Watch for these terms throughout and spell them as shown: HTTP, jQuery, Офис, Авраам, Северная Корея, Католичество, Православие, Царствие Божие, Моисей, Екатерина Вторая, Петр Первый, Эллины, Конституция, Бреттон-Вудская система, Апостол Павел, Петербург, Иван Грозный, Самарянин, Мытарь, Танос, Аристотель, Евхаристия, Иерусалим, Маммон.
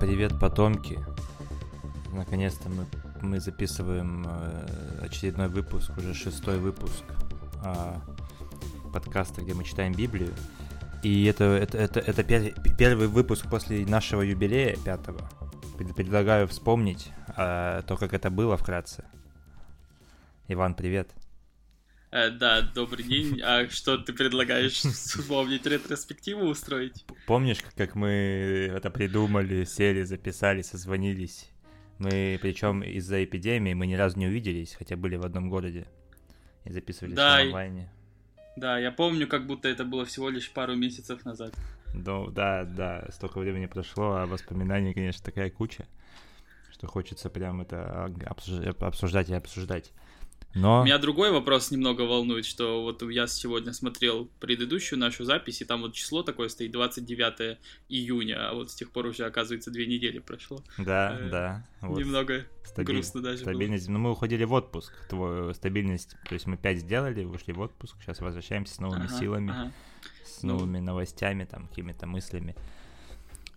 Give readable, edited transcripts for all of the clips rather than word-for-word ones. Привет, потомки. Наконец-то мы записываем очередной выпуск, уже 6-й выпуск подкаста, где мы читаем Библию. И это первый выпуск после нашего юбилея 5-го. Предлагаю вспомнить то, как это было вкратце. Иван, привет. Да, добрый день. А что ты предлагаешь вспомнить, ретроспективу устроить? Помнишь, как мы это придумали, сели, записали, созвонились? Мы, причем из-за эпидемии, мы ни разу не увиделись, хотя были в одном городе и записывались онлайне. Да, я помню, как будто это было всего лишь пару месяцев назад. Ну, да, столько времени прошло, а воспоминаний, конечно, такая куча, что хочется прям это обсуждать и обсуждать. Но... Меня другой вопрос немного волнует, что вот я сегодня смотрел предыдущую нашу запись, и там вот число такое стоит, 29 июня, а вот с тех пор уже, оказывается, 2 недели прошло. Да. Вот. Немного грустно даже стабильность. Было. Но мы уходили в отпуск, стабильность, то есть мы 5 сделали, вышли в отпуск, сейчас возвращаемся с новыми силами, с новыми новостями, там, какими-то мыслями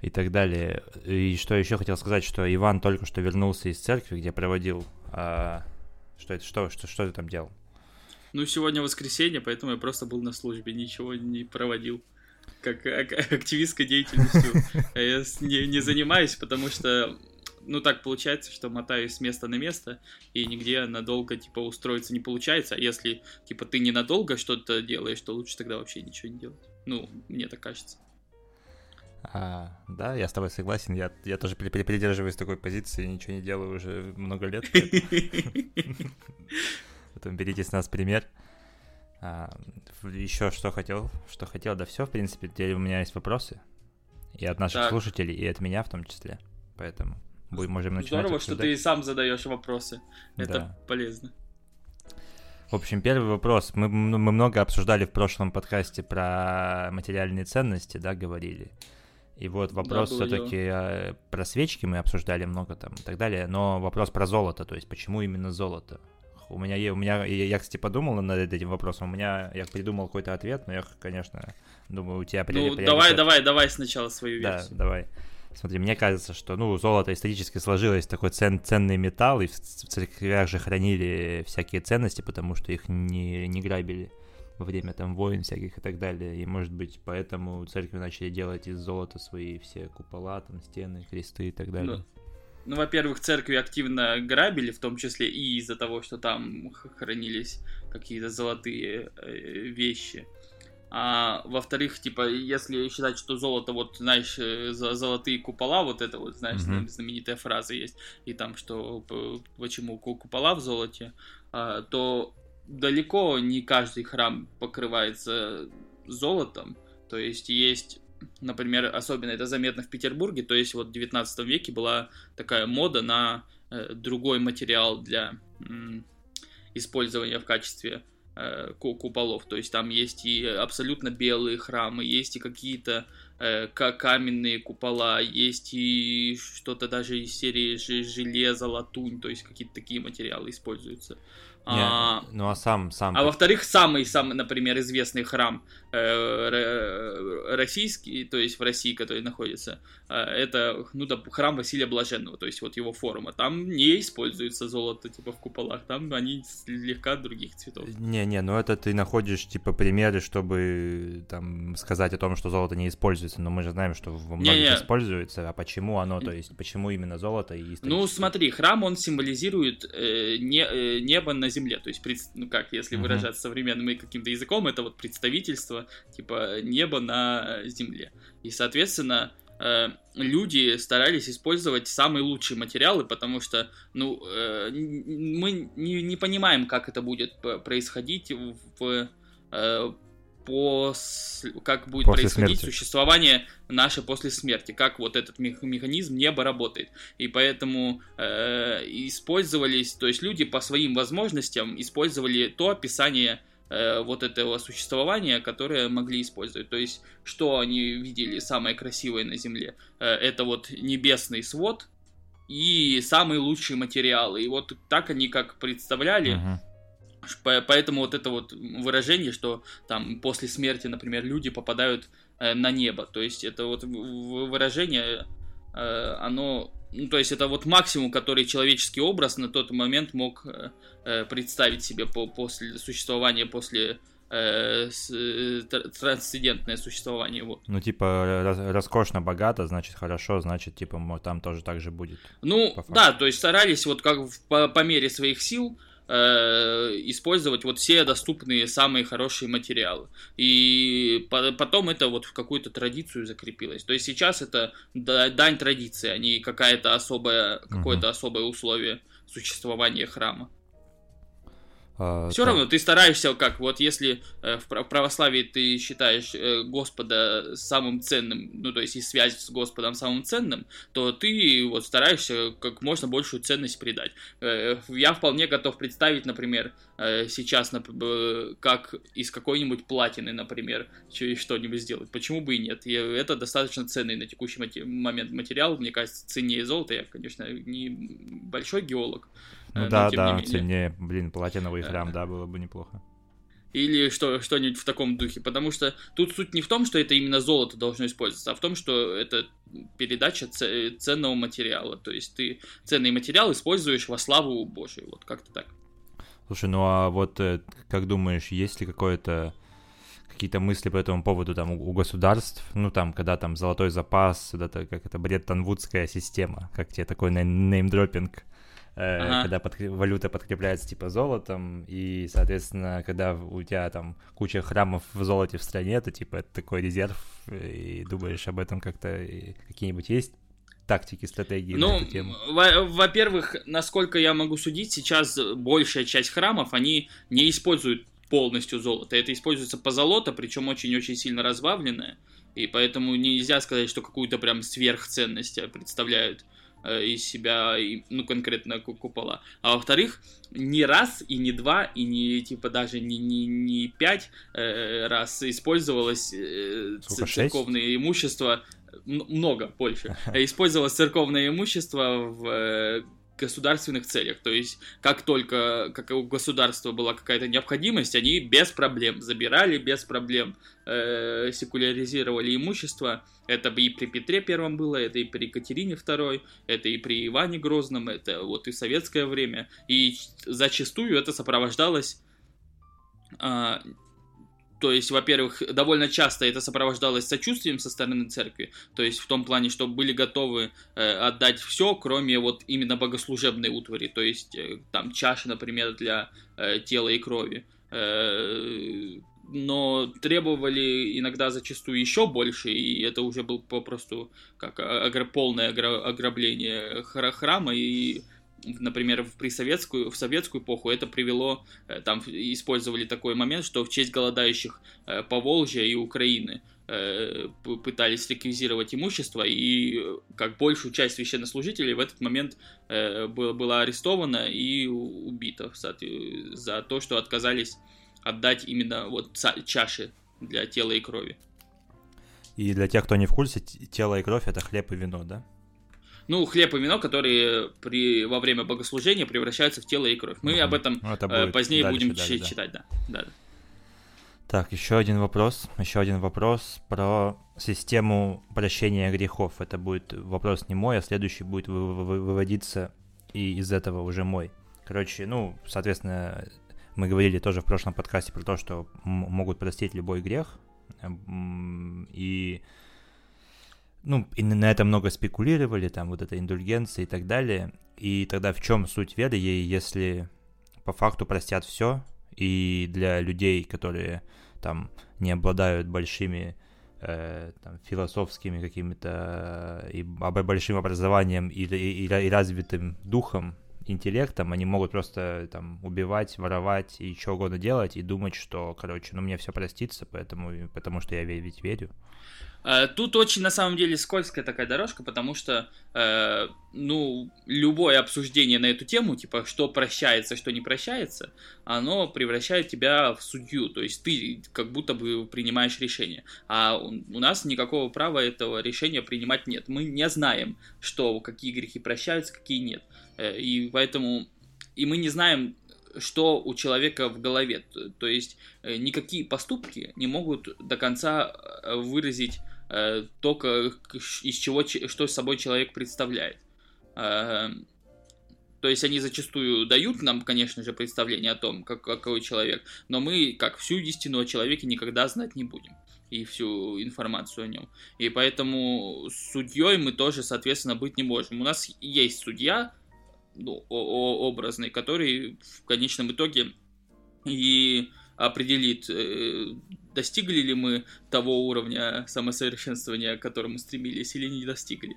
и так далее. И что еще хотел сказать, что Иван только что вернулся из церкви, где проводил... Что ты там делал? Ну, сегодня воскресенье, поэтому я просто был на службе, ничего не проводил. Как активистской деятельностью я не занимаюсь, потому что, ну, так получается, что мотаюсь с места на место, и нигде надолго, устроиться не получается. А если, ты ненадолго что-то делаешь, то лучше тогда вообще ничего не делать. Ну, мне так кажется. Да, я с тобой согласен, я тоже придерживаюсь такой позиции, ничего не делаю уже много лет. Потом берите с нас пример. Еще что хотел, да все, в принципе, теперь у меня есть вопросы, и от наших слушателей, и от меня в том числе, поэтому можем начинать. Здорово, что ты и сам задаешь вопросы, это полезно. В общем, первый вопрос. Мы много обсуждали в прошлом подкасте про материальные ценности, да, говорили. И вот вопрос все-таки про свечки мы обсуждали много там и так далее, но вопрос про золото, то есть почему именно золото? У меня я, кстати, подумал над этим вопросом, я придумал какой-то ответ, но я, конечно, думаю, у тебя приоритет. Ну, давай сначала свою версию. Да, давай. Смотри, мне кажется, что, золото исторически сложилось, такой ценный металл, и в церквях же хранили всякие ценности, потому что их не грабили во время там войн всяких и так далее, и, может быть, поэтому церкви начали делать из золота свои все купола, там, стены, кресты и так далее. Ну, во-первых, церкви активно грабили, в том числе и из-за того, что там хранились какие-то золотые вещи. А во-вторых, если считать, что золото, вот, знаешь, золотые купола, вот это вот, знаешь, знаменитая фраза есть, и там, что почему купола в золоте, то далеко не каждый храм покрывается золотом, то есть, например, особенно это заметно в Петербурге, то есть вот в 19 веке была такая мода на другой материал для использования в качестве куполов, то есть там есть и абсолютно белые храмы, есть и какие-то каменные купола, есть и что-то даже из серии железа, латунь, то есть какие-то такие материалы используются. Во-вторых, самый, например, известный храм российский, то есть в России, который находится, это храм Василия Блаженного, то есть вот его форма. Там не используется золото, в куполах, там они слегка других цветов. Не, это ты находишь, примеры, чтобы там сказать о том, что золото не используется, но мы же знаем, что во многих используется, а почему оно, то есть почему именно золото? И ну смотри, храм, он символизирует небо на земле, то есть, если выражаться современным каким-то языком, это вот представительство, неба на земле. И, соответственно, люди старались использовать самые лучшие материалы, потому что, мы не понимаем, как это будет происходить как будет происходить существование наше после смерти, как вот этот механизм неба работает. И поэтому использовались, то есть люди по своим возможностям использовали то описание вот этого существования, которое могли использовать. То есть, что они видели самое красивое на Земле? Это вот небесный свод и самые лучшие материалы. И вот так они как представляли. Поэтому вот это вот выражение, что там после смерти, например, люди попадают на небо. То есть это вот выражение оно... Ну, то есть это вот максимум, который человеческий образ на тот момент мог представить себе после существования, после трансцендентное существование его. Ну, типа, роскошно, богато, значит, хорошо, значит, типа, там тоже так же будет. Ну, да, то есть старались вот как по мере своих сил использовать вот все доступные самые хорошие материалы. И потом это вот в какую-то традицию закрепилось. То есть сейчас это дань традиции, а не какая-то особая, какое-то особое условие существования храма. Все равно ты стараешься, как вот если в православии ты считаешь Господа самым ценным, ну то есть и связь с Господом самым ценным, то ты вот стараешься как можно большую ценность придать. Я вполне готов представить, например, сейчас как из какой-нибудь платины, например, что-нибудь сделать. Почему бы и нет? Это достаточно ценный на текущий момент материал, мне кажется, ценнее золота. Я, конечно, не большой геолог. Ну, да, ценнее, платиновый храм, да, было бы неплохо. Или что-нибудь в таком духе, потому что тут суть не в том, что это именно золото должно использоваться, а в том, что это передача ценного материала, то есть ты ценный материал используешь во славу Божию, вот как-то так. Слушай, ну а вот как думаешь, есть ли какие-то мысли по этому поводу там у государств, ну там, когда там золотой запас, когда-то как это Бреттон-Вудская система, как тебе такой неймдропинг? Когда валюта подкрепляется типа золотом, и, соответственно, когда у тебя там куча храмов в золоте в стране, то типа это такой резерв, и думаешь об этом как-то, и какие-нибудь есть тактики, стратегии на эту тему? Во-первых, насколько я могу судить, сейчас большая часть храмов, они не используют полностью золото, это используется позолото, причем очень-очень сильно разбавленное, и поэтому нельзя сказать, что какую-то прям сверхценность представляют из себя, ну, конкретно купола. А во-вторых, не раз, и не два, и не, типа, даже не пять раз использовалось церковное имущество, много, больше, использовалось церковное имущество в государственных целях, то есть как у государства была какая-то необходимость, они без проблем забирали, без проблем секуляризировали имущество. Это и при Петре Первом было, это и при Екатерине Второй, это и при Иване Грозном, это вот и в советское время. И зачастую это сопровождалось... То есть, во-первых, довольно часто это сопровождалось сочувствием со стороны церкви, то есть в том плане, что были готовы отдать все, кроме вот именно богослужебной утвари, то есть там чаши, например, для тела и крови. Но требовали иногда зачастую еще больше, и это уже было попросту как полное ограбление храма, и... Например, в советскую эпоху это привело, там использовали такой момент, что в честь голодающих Поволжья и Украины пытались реквизировать имущество, и как большую часть священнослужителей в этот момент была арестована и убита за то, что отказались отдать именно вот чаши для тела и крови. И для тех, кто не в курсе, тело и кровь — это хлеб и вино, да? Ну, хлеб и вино, которые во время богослужения превращаются в тело и кровь. Мы об этом позднее будем читать, да. Так, еще один вопрос про систему прощения грехов. Это будет вопрос не мой, а следующий будет выводиться и из этого уже мой. Короче, ну, соответственно, мы говорили тоже в прошлом подкасте про то, что могут простить любой грех, и... Ну, и на это много спекулировали, там, вот эта индульгенция и так далее. И тогда в чем суть веры, если по факту простят все, и для людей, которые, там, не обладают большими там, философскими какими-то, и большим образованием и развитым духом, интеллектом, они могут просто, там, убивать, воровать и что угодно делать, и думать, что, короче, ну, мне все простится, потому что я ведь верю. Тут очень, на самом деле, скользкая такая дорожка, потому что, любое обсуждение на эту тему, типа, что прощается, что не прощается, оно превращает тебя в судью, то есть ты как будто бы принимаешь решение, а у нас никакого права этого решения принимать нет, мы не знаем, что, какие грехи прощаются, какие нет, и поэтому, и мы не знаем, что у человека в голове, то есть никакие поступки не могут до конца выразить то, из чего, что собой человек представляет. То есть они зачастую дают нам, конечно же, представление о том, какой человек, но мы, как всю истину о человеке, никогда знать не будем, и всю информацию о нем. И поэтому судьей мы тоже, соответственно, быть не можем. У нас есть судья, ну, образный, который в конечном итоге и определит, достигли ли мы того уровня самосовершенствования, к которому стремились, или не достигли.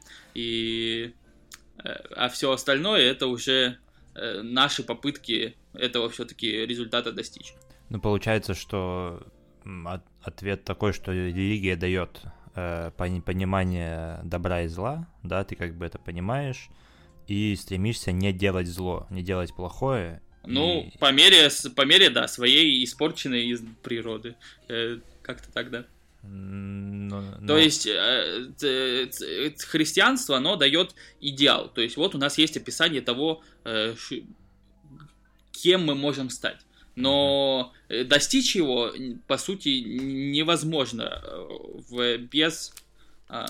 А все остальное — это уже наши попытки этого все-таки результата достичь. Ну, получается, что ответ такой, что религия дает понимание добра и зла, да, ты как бы это понимаешь, и стремишься не делать зло, не делать плохое. Ну, и... по мере, да, своей испорченной природы, как-то так, да. То есть христианство, оно дает идеал. То есть вот у нас есть описание того, кем мы можем стать. Но достичь его, по сути, невозможно без...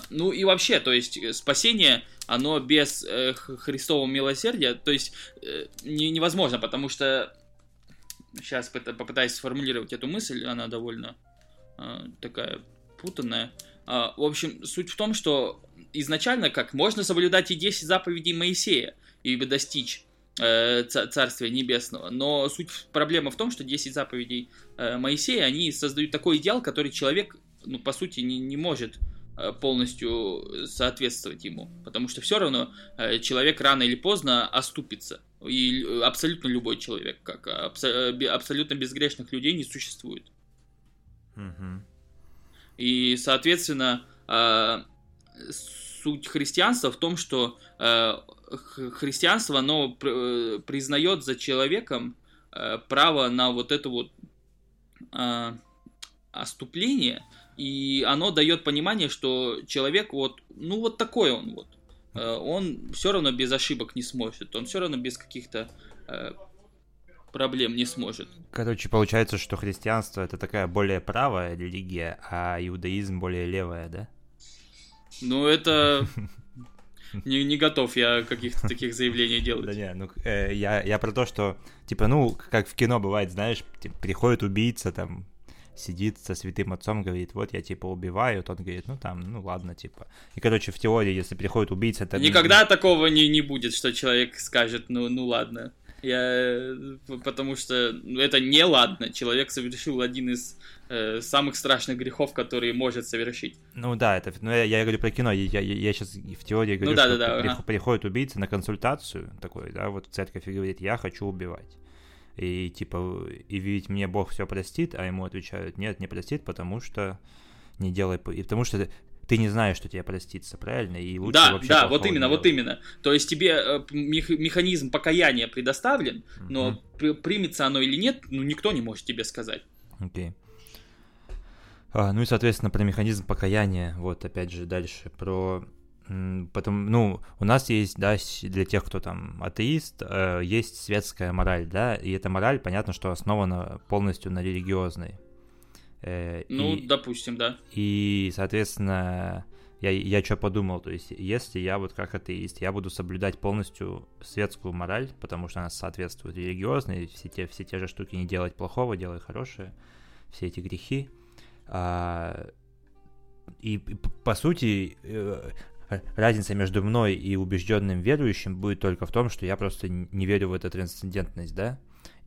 Ну и вообще, то есть спасение, оно без Христового милосердия, то есть невозможно, потому что... Сейчас попытаюсь сформулировать эту мысль, она довольно... такая путанная. В общем, суть в том, что изначально как можно соблюдать и 10 заповедей Моисея, и достичь Царствия Небесного. Но суть проблема в том, что 10 заповедей Моисея, они создают такой идеал, который человек, ну, по сути, не может полностью соответствовать ему. Потому что все равно человек рано или поздно оступится. И абсолютно любой человек, как абсолютно безгрешных людей не существует. И, соответственно, суть христианства в том, что христианство, оно признает за человеком право на вот это вот оступление, и оно дает понимание, что человек вот, ну вот такой он вот, он все равно без ошибок не сможет, он все равно без каких-то... проблем не сможет. Короче, получается, что христианство — это такая более правая религия, а иудаизм более левая, да? Ну, это... Не готов я каких-то таких заявлений делать. Да не, ну, я про то, что, типа, ну, как в кино бывает, знаешь, приходит убийца, там, сидит со святым отцом, говорит, вот я, типа, убиваю, тот говорит, ну, там, ну, ладно, типа. И, короче, в теории, если приходит убийца, то... Никогда такого не будет, что человек скажет, ну, ладно. Потому что это неладно. Человек совершил один из самых страшных грехов, которые может совершить. Ну да, это, ну, я говорю про кино. Я сейчас в теории говорю, ну, да, что да, приходит убийца на консультацию такой, да, вот в церковь и говорит, я хочу убивать. И типа, и ведь мне Бог все простит, а ему отвечают, нет, не простит, потому что не делай... И потому что... Ты не знаешь, что тебе простится, правильно? И лучше вообще да, вот именно. То есть тебе механизм покаяния предоставлен, но примется оно или нет, ну, никто не может тебе сказать. Окей. Ну и, соответственно, про механизм покаяния, вот, опять же, дальше, про... Потом, ну, у нас есть, да, для тех, кто там атеист, есть светская мораль, да, и эта мораль, понятно, что основана полностью на религиозной. Ну, допустим, да. И, соответственно, я что подумал, то есть, если я вот как атеист, я буду соблюдать полностью светскую мораль, потому что она соответствует религиозной, все те же штуки, не делать плохого, делай хорошее, все эти грехи. И, по сути, разница между мной и убежденным верующим будет только в том, что я просто не верю в эту трансцендентность, да?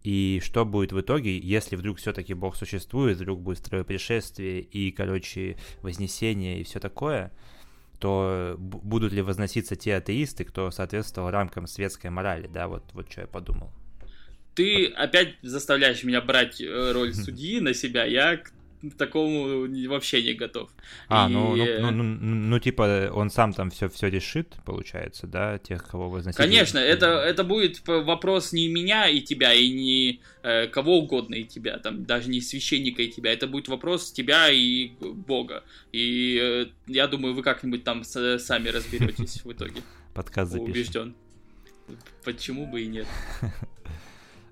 И что будет в итоге, если вдруг все-таки Бог существует, вдруг будет второе пришествие и, короче, вознесение и все такое, то будут ли возноситься те атеисты, кто соответствовал рамкам светской морали, да, вот что я подумал. Ты опять заставляешь меня брать роль судьи на себя, я к такому вообще не готов. Ну, типа, он сам там все решит, получается, да, тех, кого возносить. Конечно, это будет вопрос не меня и тебя, и не кого угодно и тебя, там, даже не священника и тебя, это будет вопрос тебя и Бога. И я думаю, вы как-нибудь там сами разберетесь в итоге. Подкаст запишем. Убежден. Почему бы и нет.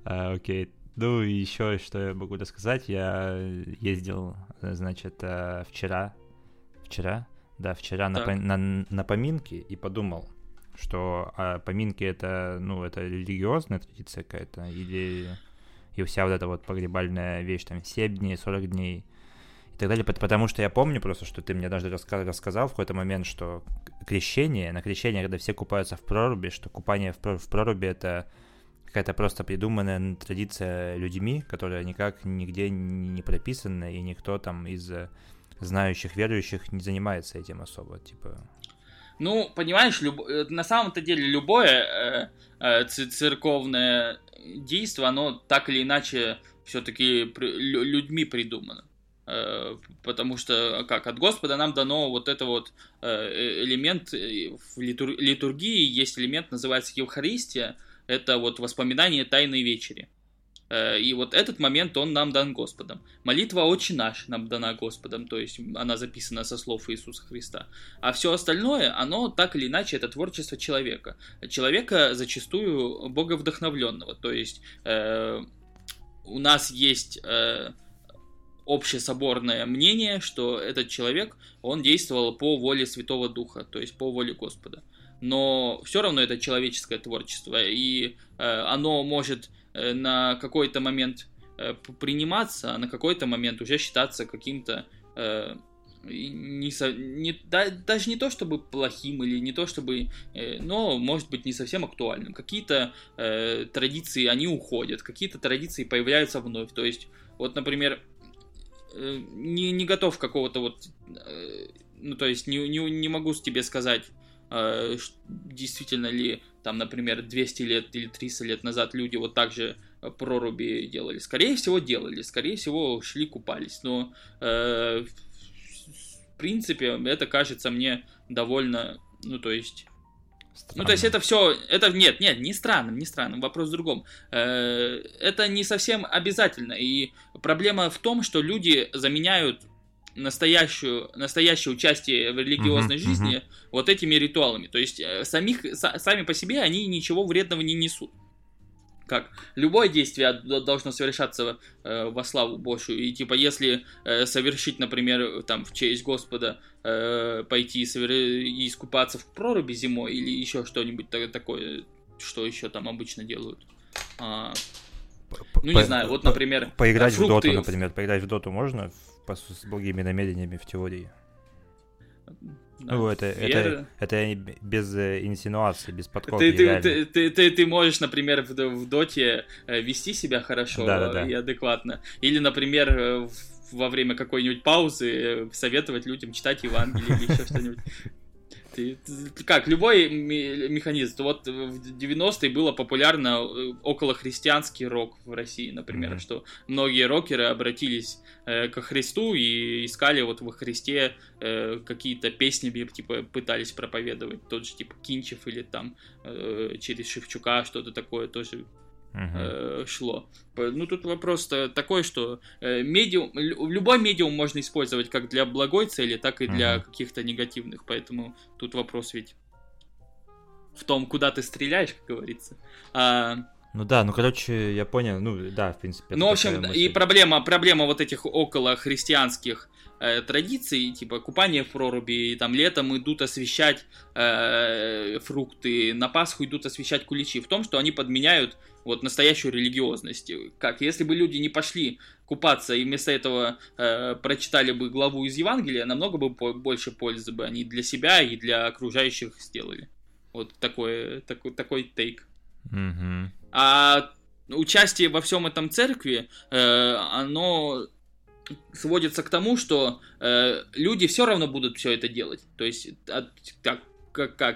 Окей. Ну, и еще что я могу рассказать. Я ездил, значит, вчера Да, вчера на поминке и подумал, что поминки это, ну, это религиозная традиция какая-то, или и вся вот эта вот погребальная вещь, там, 7 дней, 40 дней и так далее, потому что я помню просто, что ты мне даже рассказал в какой-то момент, что крещение, на крещение, когда все купаются в проруби, что купание в проруби это какая-то просто придуманная традиция людьми, которая никак нигде не прописана, и никто там из знающих, верующих не занимается этим особо, типа... Ну, понимаешь, на самом-то деле любое церковное действие, оно так или иначе все-таки людьми придумано. Потому что, как от Господа нам дано вот это вот элемент в литургии, есть элемент, называется Евхаристия, это вот воспоминание Тайной Вечери. И вот этот момент, он нам дан Господом. Молитва «Отче наш» нам дана Господом, то есть она записана со слов Иисуса Христа. А все остальное, оно так или иначе, это творчество человека. Человека зачастую боговдохновленного. То есть у нас есть общесоборное мнение, что этот человек, он действовал по воле Святого Духа, то есть по воле Господа. Но все равно это человеческое творчество, и оно может... на какой-то момент приниматься, а на какой-то момент уже считаться каким-то даже не то чтобы плохим или не то чтобы, но может быть не совсем актуальным. Какие-то традиции, они уходят, какие-то традиции появляются вновь. То есть, вот, например, не готов какого-то вот, ну то есть не могу тебе сказать, действительно ли там, например, 200 лет или 300 лет назад люди вот так же проруби делали. Скорее всего, делали, скорее всего, шли, купались. Но, в принципе, это кажется мне довольно, ну, то есть... Странным. Ну, то есть это все... Это, нет, не странным, вопрос в другом. Это не совсем обязательно. И проблема в том, что люди заменяют настоящее участие в религиозной жизни вот этими ритуалами. То есть сами по себе они ничего вредного не несут. Как любое действие должно совершаться во славу Божию. И типа если совершить, например, там в честь Господа пойти и искупаться в проруби зимой или еще что-нибудь такое, что еще там обычно делают. Ну, не знаю, вот, например... Поиграть фрукты. В доту, например. Поиграть в доту можно с благими намерениями в теории? Да, ну, это без инсинуации, без подколки. Ты можешь, например, в доте вести себя хорошо и адекватно. Или, например, во время какой-нибудь паузы советовать людям читать Евангелие или еще что-нибудь. Как любой механизм. Вот в 90-е было популярно околохристианский рок в России, например, что многие рокеры обратились ко Христу и искали вот во Христе какие-то песни, типа пытались проповедовать, тот же типа Кинчев или там через Шевчука что-то такое тоже шло. Ну, тут вопрос такой, что медиум, любой медиум можно использовать как для благой цели, так и для каких-то негативных, поэтому тут вопрос ведь в том, куда ты стреляешь, как говорится. Ну да, ну короче, я понял, ну да, в принципе. Ну, в общем, и проблема вот этих околохристианских традиций, типа купание в проруби, там летом идут освещать фрукты, на Пасху идут освещать куличи, в том, что они подменяют вот настоящую религиозность. Как, если бы люди не пошли купаться и вместо этого прочитали бы главу из Евангелия, намного бы больше пользы бы они для себя и для окружающих сделали. Вот такой тейк. А участие во всем этом церкви, оно сводится к тому, что люди все равно будут все это делать. То есть,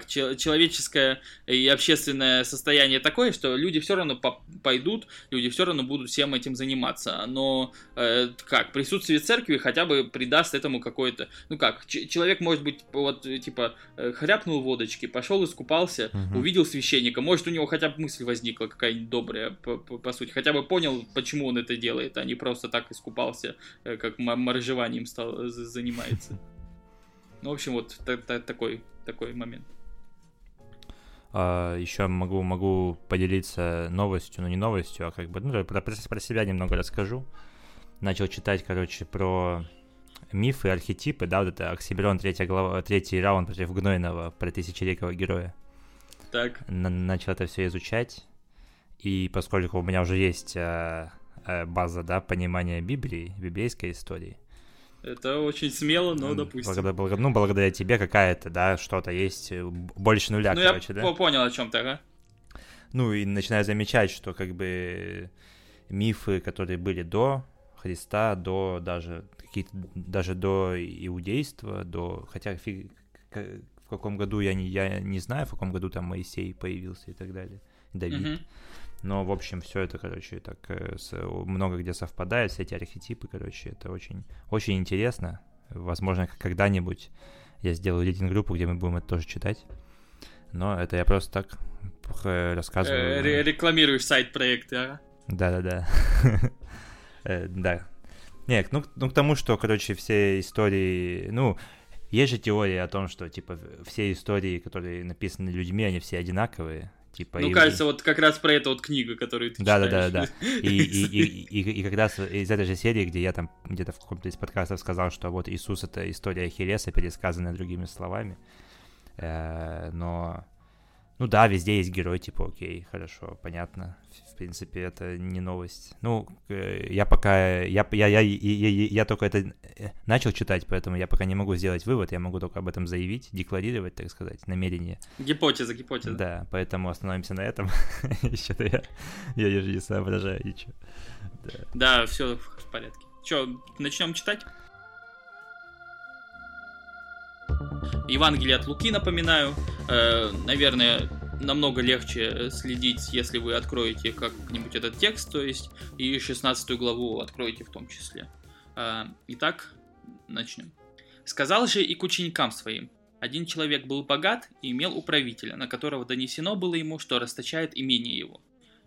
человеческое и общественное состояние такое, что люди все равно пойдут, люди все равно будут всем этим заниматься. Но присутствие церкви хотя бы придаст этому какое-то... Ну как, человек, может быть, вот типа хряпнул водочки, пошел искупался, увидел священника. Может, у него хотя бы мысль возникла какая-нибудь добрая, по сути. Хотя бы понял, почему он это делает, а не просто так искупался, как моржеванием занимается. Ну, в общем, вот такой момент. Еще могу поделиться новостью, но не новостью, а как бы, ну, про себя немного расскажу. Начал читать, короче, про мифы, архетипы, да, вот это Оксимирон, 3 глава, 3 раунд против Гнойного про тысячеликого героя. Так. Начал это все изучать, и поскольку у меня уже есть база, да, понимания Библии, библейской истории. Это очень смело, но допустим. Благодаря тебе какая-то, да, что-то есть больше нуля, короче, да? Ну, я понял, о чем ты, ага. Ну, и начинаю замечать, что как бы мифы, которые были до Христа, до даже какие-то, даже до иудейства, до, хотя в каком году, я не знаю, в каком году там Моисей появился и так далее, Давид. Угу. Но, в общем, все это, короче, так много где совпадает, все эти архетипы, короче, это очень, очень интересно. Возможно, когда-нибудь я сделаю рейтинг-группу, где мы будем это тоже читать. Но это я просто так рассказываю. Рекламируешь сайт проекта, а? Да-да-да. Да. Нет, ну к тому, что, короче, все истории... Ну, есть же теория о том, что, типа, все истории, которые написаны людьми, они все одинаковые. Типа, ну, кажется, вот как раз про это вот книга, которую ты читаешь. Да-да-да. И как раз из этой же серии, где я там где-то в каком-то из подкастов сказал, что вот Иисус — это история Ахиллеса, пересказанная другими словами. Но... Ну да, везде есть герой, типа, окей, хорошо, понятно. В принципе, это не новость. Ну, я пока... Я только это начал читать, поэтому я пока не могу сделать вывод, я могу только об этом заявить, декларировать, так сказать, намерение. Гипотеза. Да, поэтому остановимся на этом. Еще-то я не соображаю ничего. Да, все в порядке. Че, начнем читать? Евангелие от Луки, напоминаю, наверное, намного легче следить, если вы откроете как-нибудь этот текст, то есть и 16 главу откроете в том числе. Итак, начнем. «Сказал же и к ученикам своим: один человек был богат и имел управителя, на которого донесено было ему, что расточает имение его.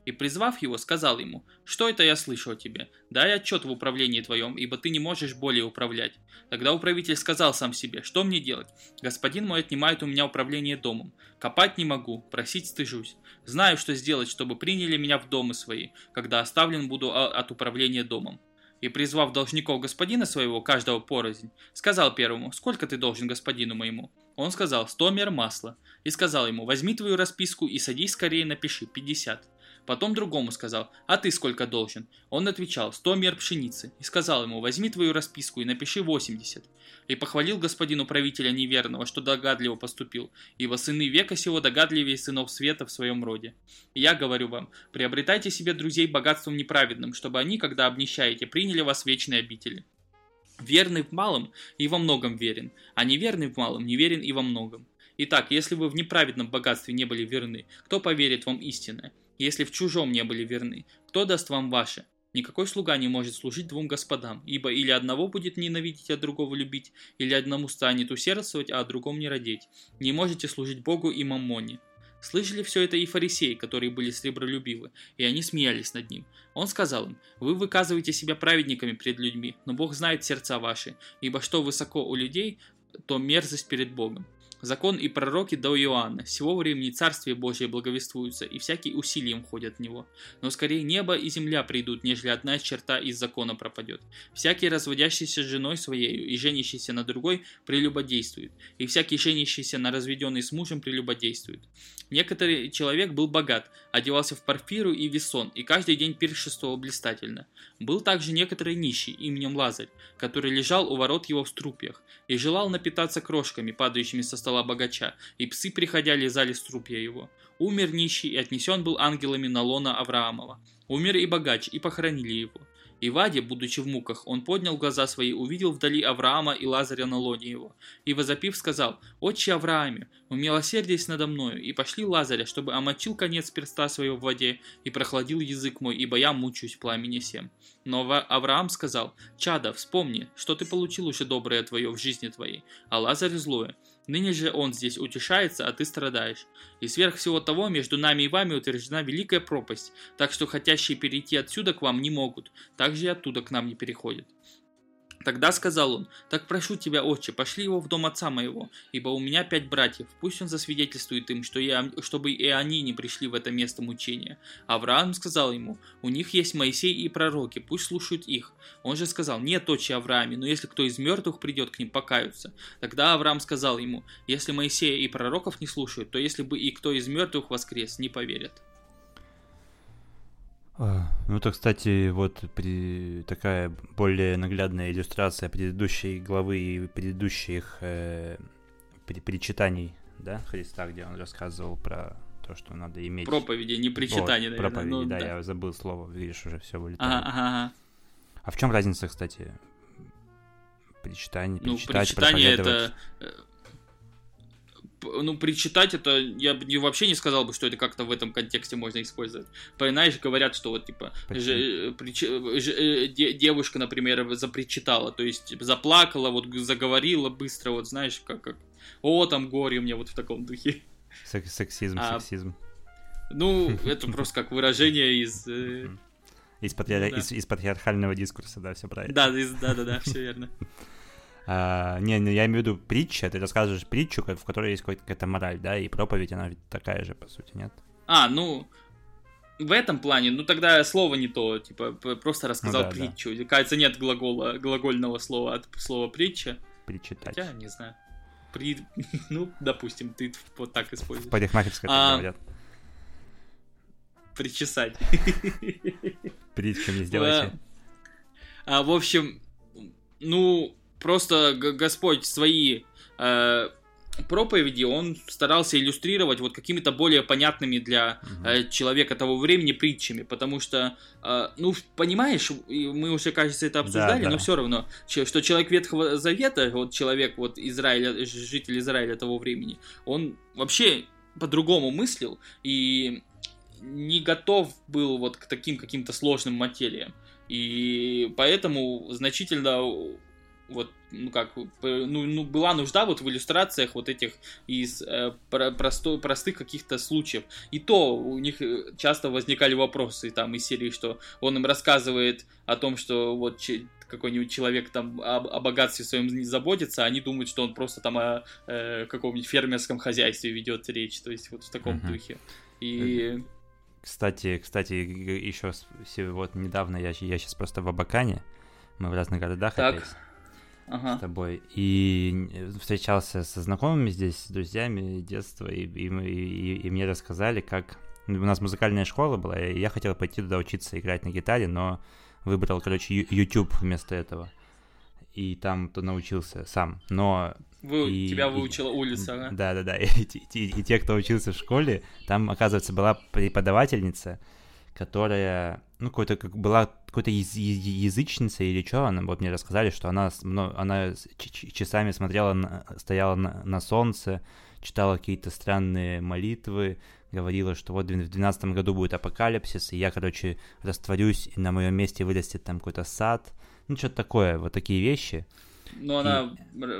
И, призвав его, сказал ему: что это я слышу о тебе? Дай отчет в управлении твоем, ибо ты не можешь более управлять. Тогда управитель сказал сам себе: что мне делать? Господин мой отнимает у меня управление домом. Копать не могу, просить стыжусь. Знаю, что сделать, чтобы приняли меня в домы свои, когда оставлен буду от управления домом. И, призвав должников господина своего, каждого порознь, сказал первому: сколько ты должен господину моему? Он сказал: 100 мер масла. И сказал ему: возьми твою расписку и садись скорее, напиши 50. Потом другому сказал: а ты сколько должен? Он отвечал: 100 мер пшеницы. И сказал ему: возьми твою расписку и напиши 80. И похвалил господин управителя неверного, что догадливо поступил, ибо сыны века сего догадливее сынов света в своем роде. И я говорю вам, приобретайте себе друзей богатством неправедным, чтобы они, когда обнищаете, приняли вас в вечные обители. Верный в малом и во многом верен, а неверный в малом неверен и во многом. Итак, если вы в неправедном богатстве не были верны, кто поверит вам истинное? Если в чужом не были верны, кто даст вам ваше? Никакой слуга не может служить 2 господам, ибо или одного будет ненавидеть, а другого любить, или одному станет усердствовать, а о другом не родить. Не можете служить Богу и Маммоне». Слышали все это и фарисеи, которые были сребролюбивы, и они смеялись над ним. Он сказал им: «Вы выказываете себя праведниками пред людьми, но Бог знает сердца ваши, ибо что высоко у людей, то мерзость перед Богом. Закон и пророки до Иоанна, сего времени Царствие Божие благовествуется, и всякие усилием ходят в него. Но скорее небо и земля придут, нежели одна черта из закона пропадет. Всякий, разводящийся с женой своею и женящийся на другой, прелюбодействует, и всякий, женящийся на разведенной с мужем, прелюбодействует. Некоторый человек был богат, одевался в парфиру и весон, и каждый день пиршествовал блистательно. Был также некоторый нищий, именем Лазарь, который лежал у ворот его в струпьях, и желал напитаться крошками, падающими со стола богача, и псы, приходя, лизали струпья его. Умер нищий, и отнесен был ангелами на лона Авраамова. Умер и богач, и похоронили его. И в аде, будучи в муках, он поднял глаза свои, увидел вдали Авраама и Лазаря на лоне его. И, возопив, сказал: «Отче Аврааме, умилосердись надо мною, и пошли Лазаря, чтобы омочил конец перста своего в воде, и прохладил язык мой, ибо я мучаюсь пламени сем». Но Авраам сказал: «Чадо, вспомни, что ты получил уже доброе твое в жизни твоей, а Лазарь злое. Ныне же он здесь утешается, а ты страдаешь. И сверх всего того, между нами и вами утверждена великая пропасть, так что хотящие перейти отсюда к вам не могут, так же и оттуда к нам не переходят. Тогда сказал он: «Так прошу тебя, отче, пошли его в дом отца моего, ибо у меня 5 братьев, пусть он засвидетельствует им, чтобы и они не пришли в это место мучения». Авраам сказал ему: «У них есть Моисей и пророки, пусть слушают их». Он же сказал: «Нет, отче Аврааме, но если кто из мертвых придет к ним, покаются». Тогда Авраам сказал ему: «Если Моисея и пророков не слушают, то если бы и кто из мертвых воскрес, не поверят». Ну, это, кстати, вот такая более наглядная иллюстрация предыдущей главы и предыдущих причитаний, да, Христа, где он рассказывал про то, что надо иметь... Проповеди, не причитания, вот, наверное. Проповеди, ну, да, я забыл слово, видишь, уже все вылетает. А в чем разница, кстати? Причитание, причитание это... Ну, причитать это, я бы вообще не сказал бы, что это как-то в этом контексте можно использовать. Понимаешь, говорят, что вот, типа, девушка, например, запричитала, то есть заплакала, вот заговорила быстро, вот знаешь, как «О, там горе у меня», вот в таком духе. Сексизм. Ну, это просто как выражение из патриархального дискурса, да, все правильно. Да, все верно. Я имею в виду притча, ты рассказываешь притчу, в которой есть какая-то мораль, да, и проповедь, она ведь такая же, по сути, нет? Ну, в этом плане, ну, тогда слово не то, типа, просто рассказал притчу. Да. Кажется, нет глагольного слова от слова притча. Причитать. Хотя, не знаю. Ну, допустим, ты вот так используешь. В парикмахерской так говорят. Причесать. Притчу мне сделайте. В общем, ну... Просто Господь свои проповеди, он старался иллюстрировать вот какими-то более понятными для человека того времени притчами, потому что, ну, понимаешь, мы уже, кажется, это обсуждали, но все равно, что человек Ветхого Завета, вот человек вот Израиля, житель Израиля того времени, он вообще по-другому мыслил и не готов был вот к таким каким-то сложным материям, и поэтому значительно... Вот, ну как, ну была нужда вот в иллюстрациях вот этих из простых каких-то случаев. И то у них часто возникали вопросы там из серии, что он им рассказывает о том, что вот какой-нибудь человек там о богатстве своем не заботится, а они думают, что он просто там о каком-нибудь фермерском хозяйстве ведет речь, то есть вот в таком духе. И... Кстати, еще вот недавно я сейчас просто в Абакане, мы в разных городах опять. С тобой. И встречался со знакомыми здесь, с друзьями детства, и мне рассказали, как... У нас музыкальная школа была, и я хотел пойти туда учиться играть на гитаре, но выбрал, короче, YouTube вместо этого. И там-то научился сам, но... Тебя выучила улица, да? Да-да-да, и те, кто учился в школе, там, оказывается, была преподавательница, которая... Ну, была какой-то язычница или что, она, вот мне рассказали, что она часами стояла на солнце, читала какие-то странные молитвы, говорила, что вот в 12 году будет апокалипсис, и я, короче, растворюсь, и на моем месте вырастет там какой-то сад, ну, что-то такое, вот такие вещи. Но она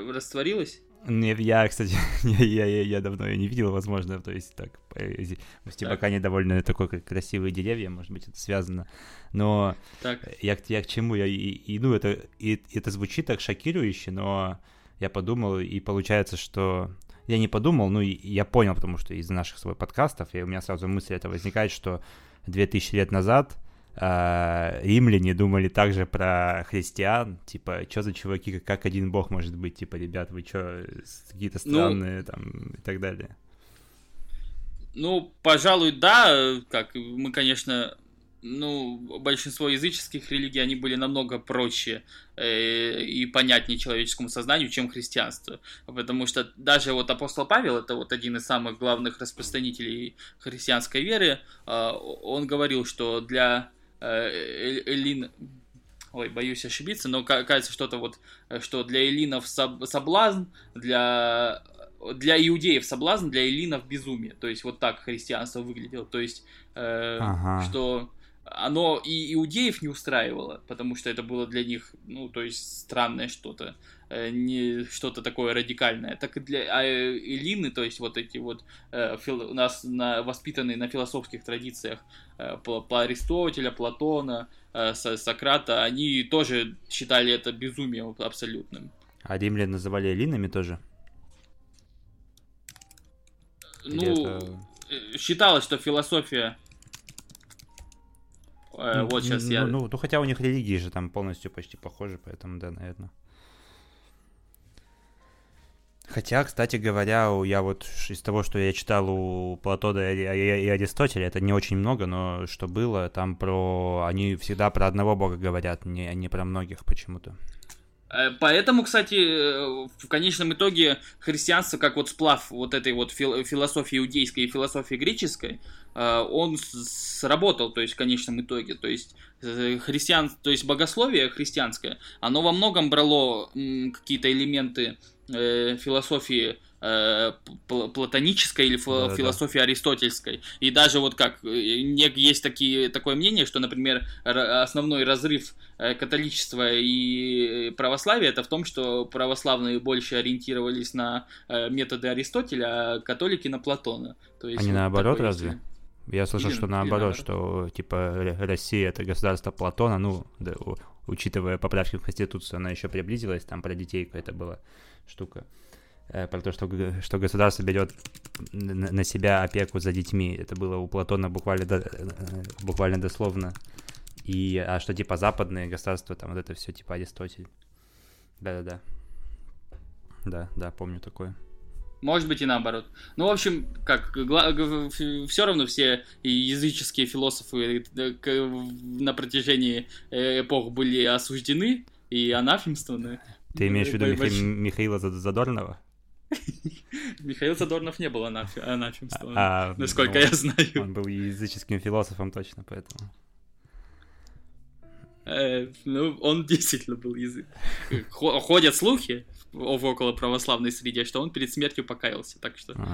растворилась? Я, кстати, я давно ее не видел, возможно, то есть так, в Стебакане довольно такой красивые деревья, может быть, это связано, но я к чему, ну, это звучит так шокирующе, но я подумал, и получается, что я не подумал, ну, я понял, потому что из наших своих подкастов, и у меня сразу мысль эта возникает, что 2000 лет назад римляне думали также про христиан, типа, что за чуваки, как один бог может быть, типа, ребят, вы что, какие-то странные, там, и так далее. Ну, пожалуй, да, как мы, конечно, ну, большинство языческих религий, они были намного проще и понятнее человеческому сознанию, чем христианство, потому что даже вот апостол Павел, это вот один из самых главных распространителей христианской веры, он говорил, что для... Эллин, ой, боюсь ошибиться, но кажется что-то вот, что для эллинов соблазн, для иудеев соблазн, для эллинов безумие, то есть вот так христианство выглядело, то есть что Оно и иудеев не устраивало, потому что это было для них, ну, то есть, странное что-то, не что-то такое радикальное. Так и для Эллины, то есть, вот эти вот, у нас воспитанные на философских традициях по Аристотеля, Платона, Сократа, они тоже считали это безумием абсолютным. А римлян называли эллинами тоже? Считалось, что философия... вот сейчас я... хотя у них религии же там полностью почти похожи, поэтому да, наверное. Хотя, кстати говоря, я вот из того, что я читал у Платона и Аристотеля, это не очень много, но что было, там про... Они всегда про одного бога говорят, не про многих почему-то. Поэтому, кстати, в конечном итоге христианство, как вот сплав вот этой вот философии иудейской и философии греческой, он сработал, то есть в конечном итоге, то есть богословие христианское, оно во многом брало какие-то элементы философии платонической или философии аристотельской. И даже вот как есть такое мнение, что, например, основной разрыв католичества и православия это в том, что православные больше ориентировались на методы Аристотеля, а католики на Платона. То есть, наоборот, разве? Я слышал, что наоборот, что типа Россия это государство Платона, учитывая поправки в Конституцию, она еще приблизилась, там про детей какая-то была штука. Про то, что государство берет на себя опеку за детьми. Это было у Платона буквально дословно. А что типа западные государства, там вот это все типа Аристотель. Да-да-да. Да, помню такое. Может быть и наоборот. Ну, в общем, все равно все языческие философы на протяжении эпох были осуждены и анафемствованы. Ты имеешь в виду Михаила Задорнова? Михаил Задорнов не был анафемствован, насколько я знаю. Он был языческим философом точно, поэтому... он действительно был язык. Ходят слухи в околоправославной среде, что он перед смертью покаялся, так что...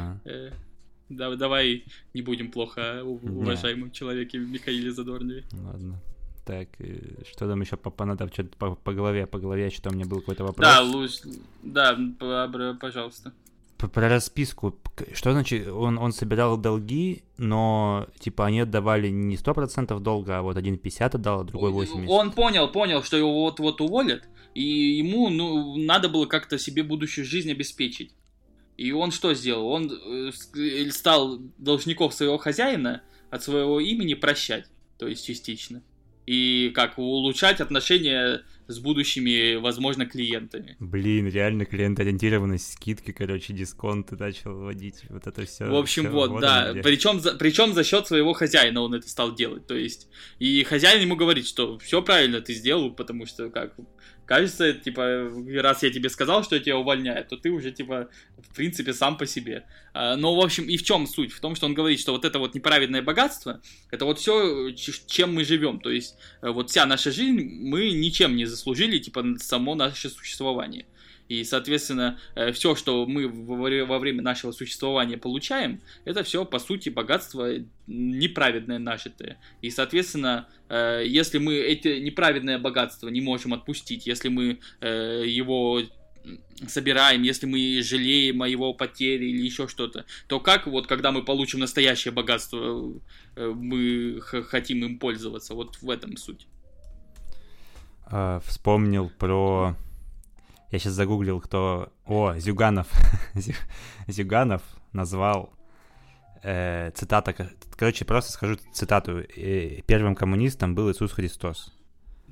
Давай не будем плохо уважаемому человеке Михаиле Задорнове. Ладно. Так, что там еще надо что-то по голове, что у меня был какой-то вопрос. Пожалуйста. Про расписку. Что значит, он собирал долги, но типа они отдавали не 100% долга, а вот один 50 отдал, а другой 80. Он понял, что его вот-вот уволят, и ему надо было как-то себе будущую жизнь обеспечить. И он что сделал? Он стал должников своего хозяина от своего имени прощать, то есть частично. И как улучшать отношения с будущими, возможно, клиентами. Блин, реально клиент-ориентированность, скидки, дисконты начал вводить, вот это все. В общем, все . Причем за счет своего хозяина он это стал делать, то есть, и хозяин ему говорит, что все правильно ты сделал, потому что, кажется, раз я тебе сказал, что я тебя увольняю, то ты уже, в принципе, сам по себе. Но, в общем, и в чем суть? В том, что он говорит, что вот это вот неправедное богатство, это вот все, чем мы живем, то есть, вот вся наша жизнь, мы ничем не заслужили, само наше существование. И, соответственно, все, что мы во время нашего существования получаем, это все, по сути, богатство неправедное нажитое. И, соответственно, если мы это неправедное богатство не можем отпустить, если мы его собираем, если мы жалеем о его потере или еще что-то, то как когда мы получим настоящее богатство, мы хотим им пользоваться? Вот в этом суть. Вспомнил про... Я сейчас загуглил, кто... Зюганов. Зюганов назвал... цитата... просто скажу цитату. Первым коммунистом был Иисус Христос.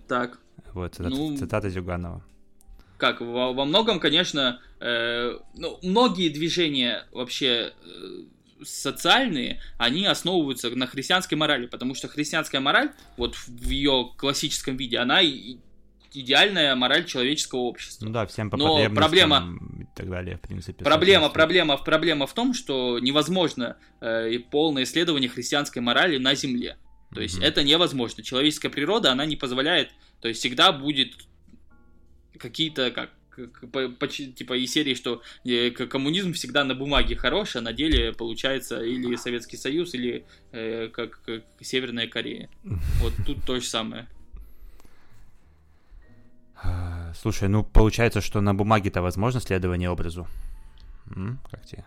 Так. Вот, цитата Зюганова. Как, во многом, конечно... многие движения вообще... социальные, они основываются на христианской морали, потому что христианская мораль, в ее классическом виде, она идеальная мораль человеческого общества. Всем по потребностям и так далее, в принципе. Проблема в том, что невозможно полное исследование христианской морали на земле. То есть это невозможно. Человеческая природа, она не позволяет, то есть всегда будет какие-то типа из серии, что коммунизм всегда на бумаге хорош, а на деле получается или Советский Союз, или как Северная Корея. Вот тут то же самое. Слушай, ну получается, что на бумаге-то возможно следование образу. Как тебе?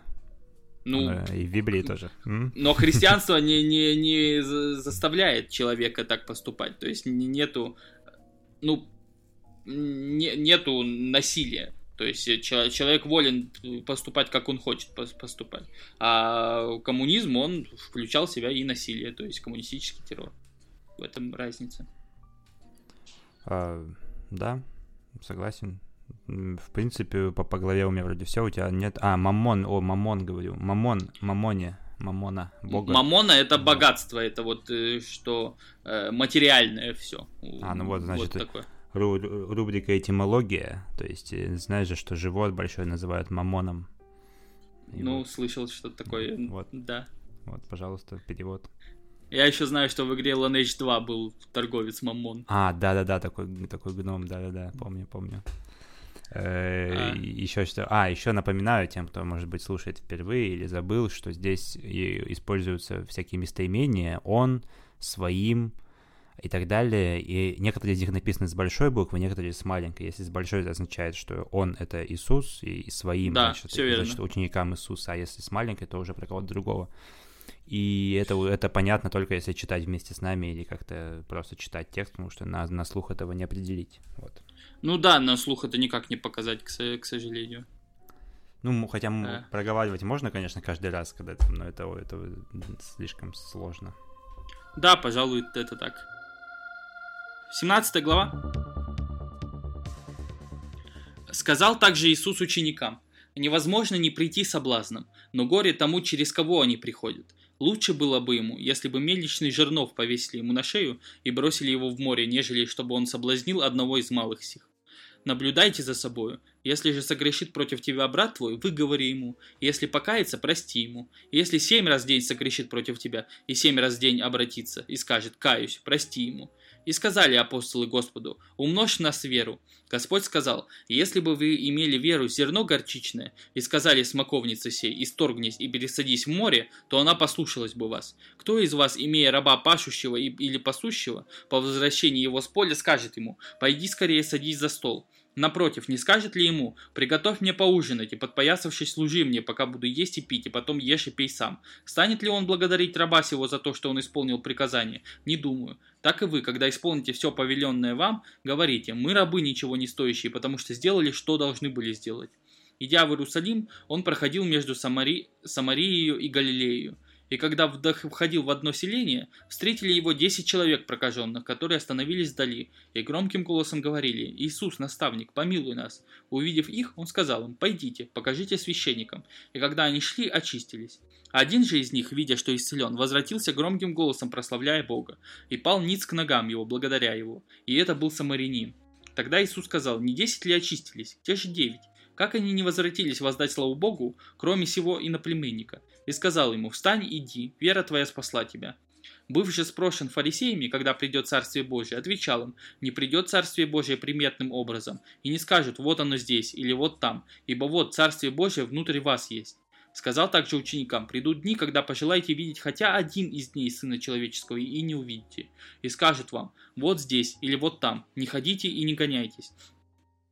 Ну, и в Библии тоже. Но христианство не заставляет человека так поступать. То есть нету насилия. То есть человек волен поступать, как он хочет поступать. А коммунизм, он включал в себя и насилие, то есть коммунистический террор. В этом разница. Да, согласен. В принципе, по голове у меня вроде все, у тебя нет... Маммон говорю. Маммона, бога. Маммона — это богатство, это вот что материальное все. Ну вот, значит, вот рубрика «Этимология», то есть знаешь же, что живот большой называют маммоном. Вот. Слышал что-то такое, вот. Да. Вот, пожалуйста, перевод. Я еще знаю, что в игре Lineage 2 был торговец Маммон. Да-да-да, такой гном, да-да-да, помню. Еще что? Еще напоминаю тем, кто, может быть, слушает впервые или забыл, что здесь используются всякие местоимения «он», «своим» и так далее. И некоторые из них написаны с большой буквы, некоторые с маленькой. Если с большой, это означает, что «он» — это Иисус, и «своим», да, значит, ученикам Иисуса. А если с маленькой, то уже про кого-то другого. И это понятно только если читать вместе с нами или как-то просто читать текст, потому что на слух этого не определить. Вот. На слух это никак не показать, к сожалению. Хотя проговаривать можно, конечно, каждый раз, когда но это слишком сложно. Да, пожалуй, это так. 17 глава. «Сказал также Иисус ученикам: невозможно не прийти соблазном, но горе тому, через кого они приходят. Лучше было бы ему, если бы мельничный жернов повесили ему на шею и бросили его в море, нежели чтобы он соблазнил одного из малых сих. Наблюдайте за собою. Если же согрешит против тебя брат твой, выговори ему. Если покается, прости ему. Если 7 раз в день согрешит против тебя, и 7 раз в день обратится, и скажет: каюсь, прости ему. И сказали апостолы Господу: умножь нас веру. Господь сказал: если бы вы имели веру зерно горчичное, и сказали смоковнице сей: исторгнись и пересадись в море, то она послушалась бы вас. Кто из вас, имея раба пашущего или пасущего, по возвращении его с поля скажет ему: пойди скорее садись за стол? Напротив, не скажет ли ему: приготовь мне поужинать, и, подпоясавшись, служи мне, пока буду есть и пить, и потом ешь и пей сам? Станет ли он благодарить раба сего за то, что он исполнил приказание? Не думаю. Так и вы, когда исполните все повеленное вам, говорите: мы рабы ничего не стоящие, потому что сделали, что должны были сделать. Идя в Иерусалим, он проходил между Самарией и Галилеей. И когда входил в одно селение, встретили его 10 человек прокаженных, которые остановились вдали, и громким голосом говорили: Иисус, наставник, помилуй нас. Увидев их, он сказал им: пойдите, покажите священникам. И когда они шли, очистились. Один же из них, видя, что исцелен, возвратился громким голосом, прославляя Бога, и пал ниц к ногам его, благодаря его. И это был самарянин. Тогда Иисус сказал: не 10 ли очистились? Те же 9. Как они не возвратились воздать славу Богу, кроме сего иноплеменника? И сказал ему: встань, иди, вера твоя спасла тебя. Быв же спрошен фарисеями, когда придет Царствие Божие, отвечал им: не придет Царствие Божие приметным образом, и не скажут: вот оно здесь или вот там, ибо вот Царствие Божие внутрь вас есть. Сказал также ученикам: придут дни, когда пожелаете видеть хотя один из дней Сына Человеческого, и не увидите. И скажут вам: вот здесь или вот там, не ходите и не гоняйтесь.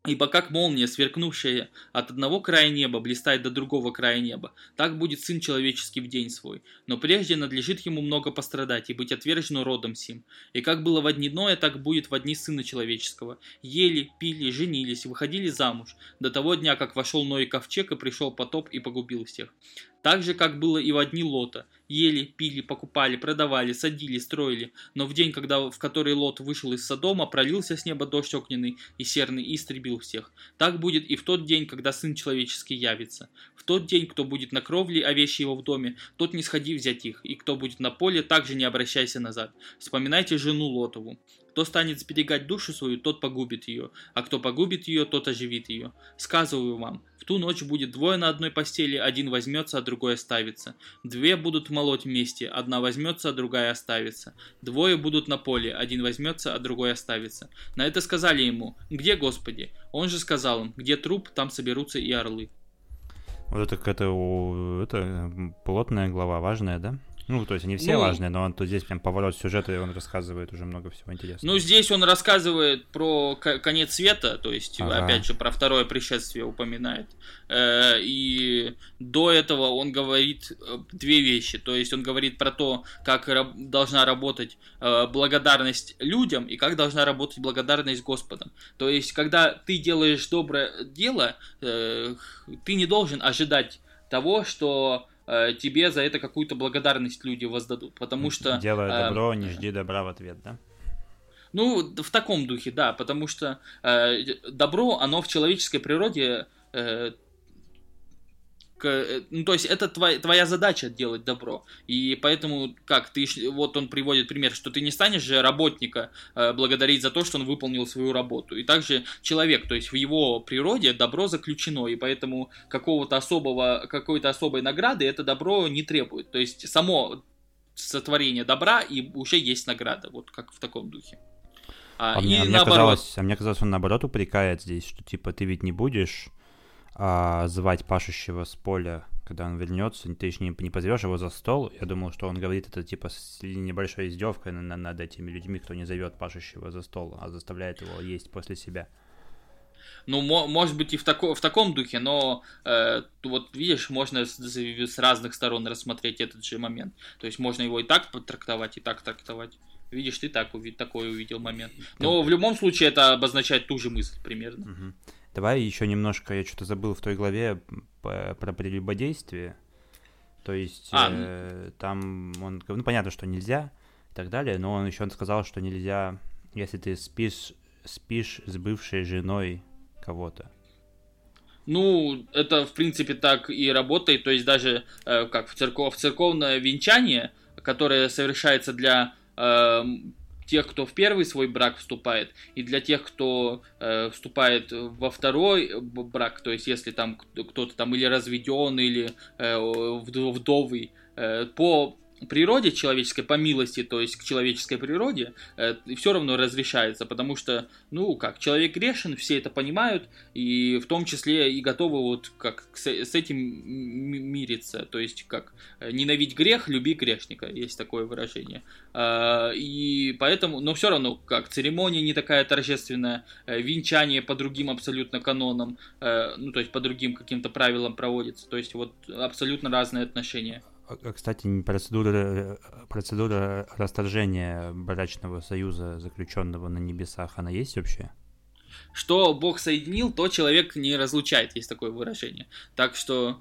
Ибо как молния, сверкнувшая от одного края неба, блистает до другого края неба, так будет Сын Человеческий в день свой. Но прежде надлежит ему много пострадать и быть отвержену родом сим. И как было во дни Ноя, так будет во дни Сына Человеческого. Ели, пили, женились, выходили замуж, до того дня, как вошел Ной ковчег, и пришел потоп и погубил всех. Так же, как было и во дни Лота. Ели, пили, покупали, продавали, садили, строили. Но в день, в который Лот вышел из Содома, пролился с неба дождь огненный и серный, и истребил всех. Так будет и в тот день, когда Сын Человеческий явится. В тот день, кто будет на кровле, а вещи его в доме, тот не сходи взять их. И кто будет на поле, также не обращайся назад. Вспоминайте жену Лотову. Кто станет сберегать душу свою, тот погубит ее, а кто погубит ее, тот оживит ее. Сказываю вам, в ту ночь будет двое на одной постели, один возьмется, а другой оставится. Две будут молоть вместе, одна возьмется, а другая оставится. Двое будут на поле, один возьмется, а другой оставится. На это сказали ему: где Господи? Он же сказал им: где труп, там соберутся и орлы. Вот это какая-то плотная глава, важная, да? Ну, то есть они все важные, но он тут здесь прям поворот сюжета, и он рассказывает уже много всего интересного. Ну, здесь он рассказывает про конец света, то есть, опять же, про второе пришествие упоминает. И до этого он говорит две вещи. То есть он говорит про то, как должна работать благодарность людям и как должна работать благодарность Господом. То есть, когда ты делаешь доброе дело, ты не должен ожидать того, что тебе за это какую-то благодарность люди воздадут, потому что... Делай добро, не жди добра в ответ, да? Ну, в таком духе, да, потому что добро, оно в человеческой природе... Ну, то есть, это твоя задача — делать добро. И поэтому, вот он приводит пример, что ты не станешь же работника благодарить за то, что он выполнил свою работу. И также человек, то есть, в его природе добро заключено, и поэтому какой-то особой награды это добро не требует. То есть, само сотворение добра и уже есть награда, вот как в таком духе. Мне казалось, он наоборот упрекает здесь, что типа ты ведь не будешь... звать пашущего с поля, когда он вернется, ты еще не позовешь его за стол. Я думал, что он говорит это типа с небольшой издевкой над этими людьми, кто не зовет пашущего за стол, а заставляет его есть после себя. Ну, может быть, и в таком духе, но вот видишь, можно с разных сторон рассмотреть этот же момент. То есть можно его и так потрактовать, и так трактовать. Видишь, ты такой увидел момент. Но в любом случае это обозначает ту же мысль примерно. Угу. Давай еще немножко, я что-то забыл в той главе про прелюбодействие, то есть там он, ну понятно, что нельзя и так далее, но он еще сказал, что нельзя, если ты спишь с бывшей женой кого-то. Ну, это в принципе так и работает, то есть даже как в церковное венчание, которое совершается для... тех, кто в первый свой брак вступает, и для тех, кто вступает во второй брак, то есть если там кто-то там или разведен, или вдовый, по природе человеческой, по милости, то есть к человеческой природе, все равно разрешается, потому что, человек грешен, все это понимают, и в том числе и готовы вот как с этим мириться, то есть как ненавидь грех, люби грешника, есть такое выражение. И поэтому, но все равно, как церемония не такая торжественная, венчание по другим абсолютно канонам, ну то есть по другим каким-то правилам проводится, то есть вот абсолютно разные отношения. Кстати, процедура расторжения брачного союза, заключенного на небесах, она есть вообще? Что Бог соединил, то человек не разлучает, есть такое выражение. Так что,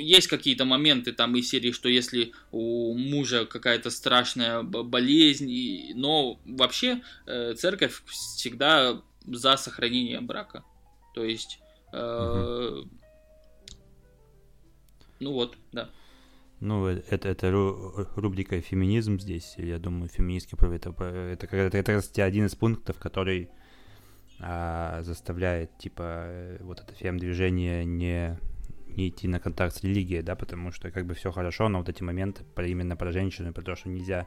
есть какие-то моменты там из серии, что если у мужа какая-то страшная болезнь, но вообще церковь всегда за сохранение брака. То есть, Ну, это рубрика «Феминизм» здесь, я думаю, феминистский прав. Это один из пунктов, который заставляет, типа, вот это фем-движение не идти на контакт с религией, да, потому что как бы все хорошо, но вот эти моменты именно про женщину, про то, что нельзя...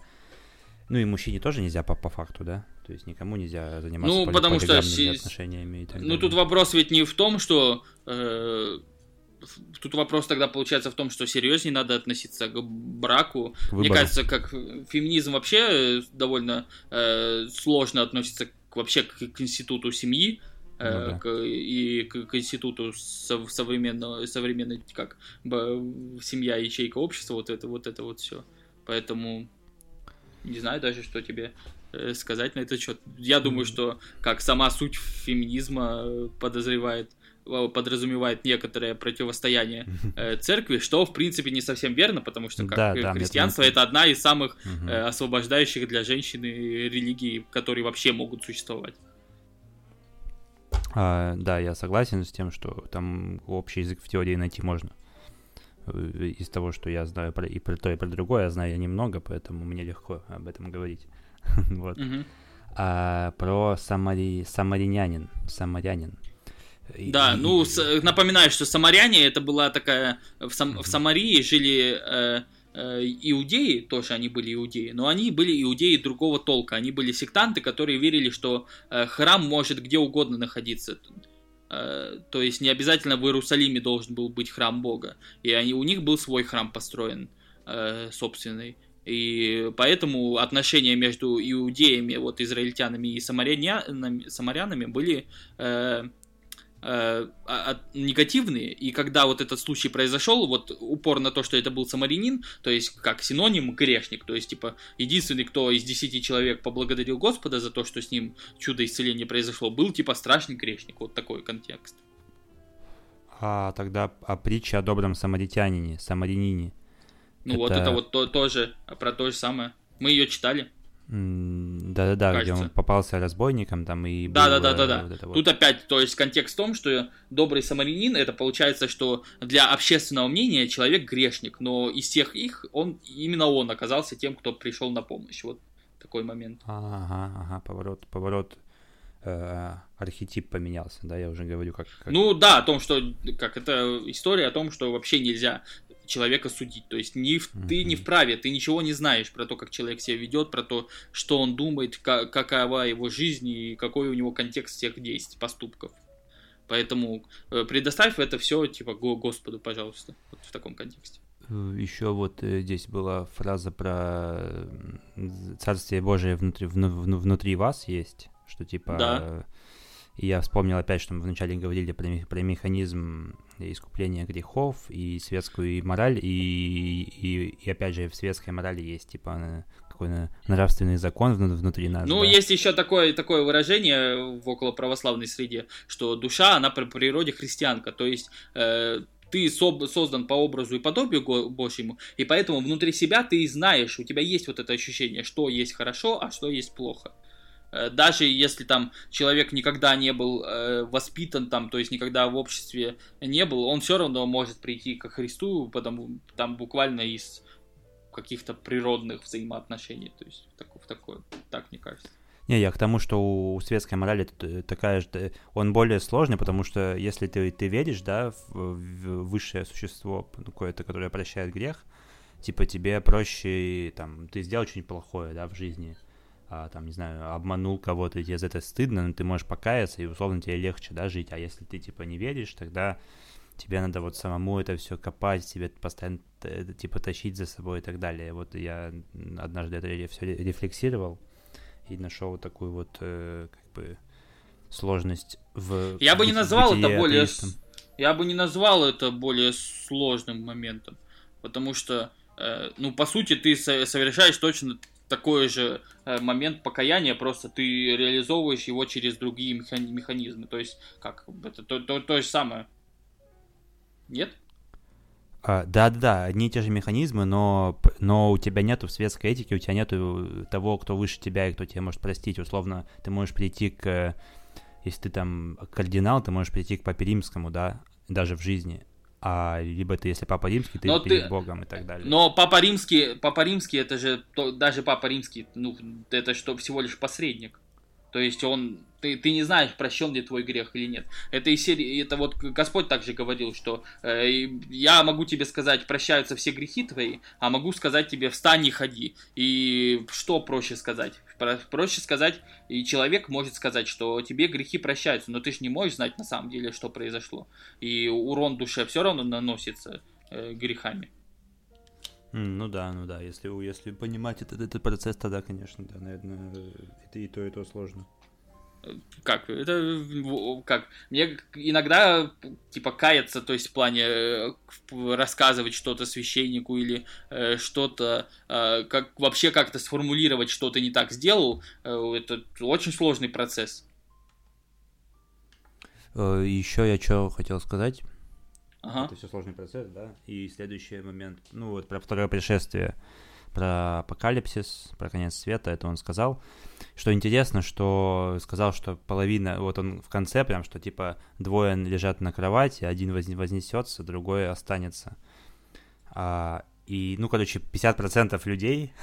Ну и мужчине тоже нельзя по факту, да? То есть никому нельзя заниматься полигамными отношениями и так далее. Ну, тут вопрос ведь не в том, что... Тут вопрос тогда получается в том, что серьезнее надо относиться к браку. Выбору. Мне кажется, как феминизм вообще довольно сложно относится к институту семьи и к институту современной как семья, ячейка общества, вот это все. Поэтому не знаю даже, что тебе сказать на этот счет. Я думаю, что как сама суть феминизма подразумевает некоторое противостояние церкви, что, в принципе, не совсем верно, потому что христианство — это одна из самых освобождающих для женщины религий, которые вообще могут существовать. Да, я согласен с тем, что там общий язык в теории найти можно. Из того, что я знаю про то и про другое, я знаю немного, поэтому мне легко об этом говорить. Вот. про самарянин. Да, ну, напоминаю, что самаряне, это была такая... В Самарии жили иудеи, тоже они были иудеи, но они были иудеи другого толка. Они были сектанты, которые верили, что храм может где угодно находиться. То есть не обязательно в Иерусалиме должен был быть храм Бога. И у них был свой храм построен, собственный. И поэтому отношения между иудеями, вот, израильтянами и самарянами были... негативные, и когда вот этот случай произошел, вот упор на то, что это был самарянин, то есть как синоним грешник, то есть типа единственный, кто из 10 человек поблагодарил Господа за то, что с ним чудо исцеления произошло, был типа страшный грешник, вот такой контекст. А тогда притча о добром самарянине. Ну это... вот это вот тоже про то же самое, мы ее читали. Да-да-да, кажется. Где он попался разбойником там и... Да-да-да-да-да. Вот тут опять, то есть контекст в том, что добрый самарянин, это получается, что для общественного мнения человек грешник, но из всех их именно он оказался тем, кто пришел на помощь. Вот такой момент. Ага, поворот. Архетип поменялся, да, я уже говорю, как... Ну да, о том, что... Как это история о том, что вообще нельзя... человека судить, то есть ты не вправе, ты ничего не знаешь про то, как человек себя ведет, про то, что он думает, какова его жизнь и какой у него контекст всех действий, поступков. Поэтому предоставь это все типа Господу, пожалуйста, вот в таком контексте. Еще вот здесь была фраза про Царствие Божие внутри вас есть, что типа... Да. И я вспомнил опять, что мы вначале говорили про механизм искупления грехов и светскую мораль, и опять же в светской морали есть типа какой-то нравственный закон внутри нас. Ну, да? Есть еще такое выражение в околоправославной среде, что душа, она по природе христианка, то есть... Ты создан по образу и подобию Божьему, и поэтому внутри себя ты знаешь, у тебя есть вот это ощущение, что есть хорошо, а что есть плохо. Даже если там человек никогда не был воспитан, там, то есть никогда в обществе не был, он все равно может прийти ко Христу, потому там буквально из каких-то природных взаимоотношений, то есть в такое, так мне кажется. Не, я к тому, что у светской морали такая же, он более сложный, потому что если ты веришь, да, в высшее существо какое-то, которое прощает грех, типа тебе проще, там, ты сделал что-нибудь плохое, да, в жизни. Там, не знаю, обманул кого-то, и тебе за это стыдно, но ты можешь покаяться, и условно тебе легче, да, жить. А если ты, типа, не веришь, тогда тебе надо вот самому это все копать, тебе постоянно, типа, тащить за собой и так далее. Вот я однажды это все рефлексировал и нашел вот такую вот, как бы, сложность в... Я бы не назвал это более сложным моментом, потому что, по сути, ты совершаешь точно... такой же момент покаяния, просто ты реализовываешь его через другие механизмы. То есть, как это то же самое. Нет? Да, одни и те же механизмы, но у тебя нету в светской этике, у тебя нету того, кто выше тебя и кто тебя может простить. Условно, ты можешь прийти к... Если ты там кардинал, ты можешь прийти к Папе Римскому, да, даже в жизни. Либо ты, если Папа Римский, ты перед Богом и так далее. Но Папа Римский, это же, даже Папа Римский, это что, всего лишь посредник. То есть ты не знаешь, прощен ли твой грех или нет. Это из серии, это вот Господь также говорил, что я могу тебе сказать, прощаются все грехи твои, а могу сказать тебе, встань и ходи. И что проще сказать? Проще сказать, и человек может сказать, что тебе грехи прощаются, но ты же не можешь знать на самом деле, что произошло. И урон душе все равно наносится грехами. Ну да, если понимать этот процесс, тогда, конечно, да, наверное, и то сложно. Как? Мне иногда, типа, каяться, то есть в плане рассказывать что-то священнику или что-то, как вообще как-то сформулировать, что ты не так сделал, это очень сложный процесс. Еще я что хотел сказать. Ага. Это все сложный процесс, да? И следующий момент, вот про второе пришествие, про апокалипсис, про конец света, это он сказал. Что интересно, что сказал, что половина, вот он в конце прям, что типа двое лежат на кровати, один вознесется, другой останется. 50% людей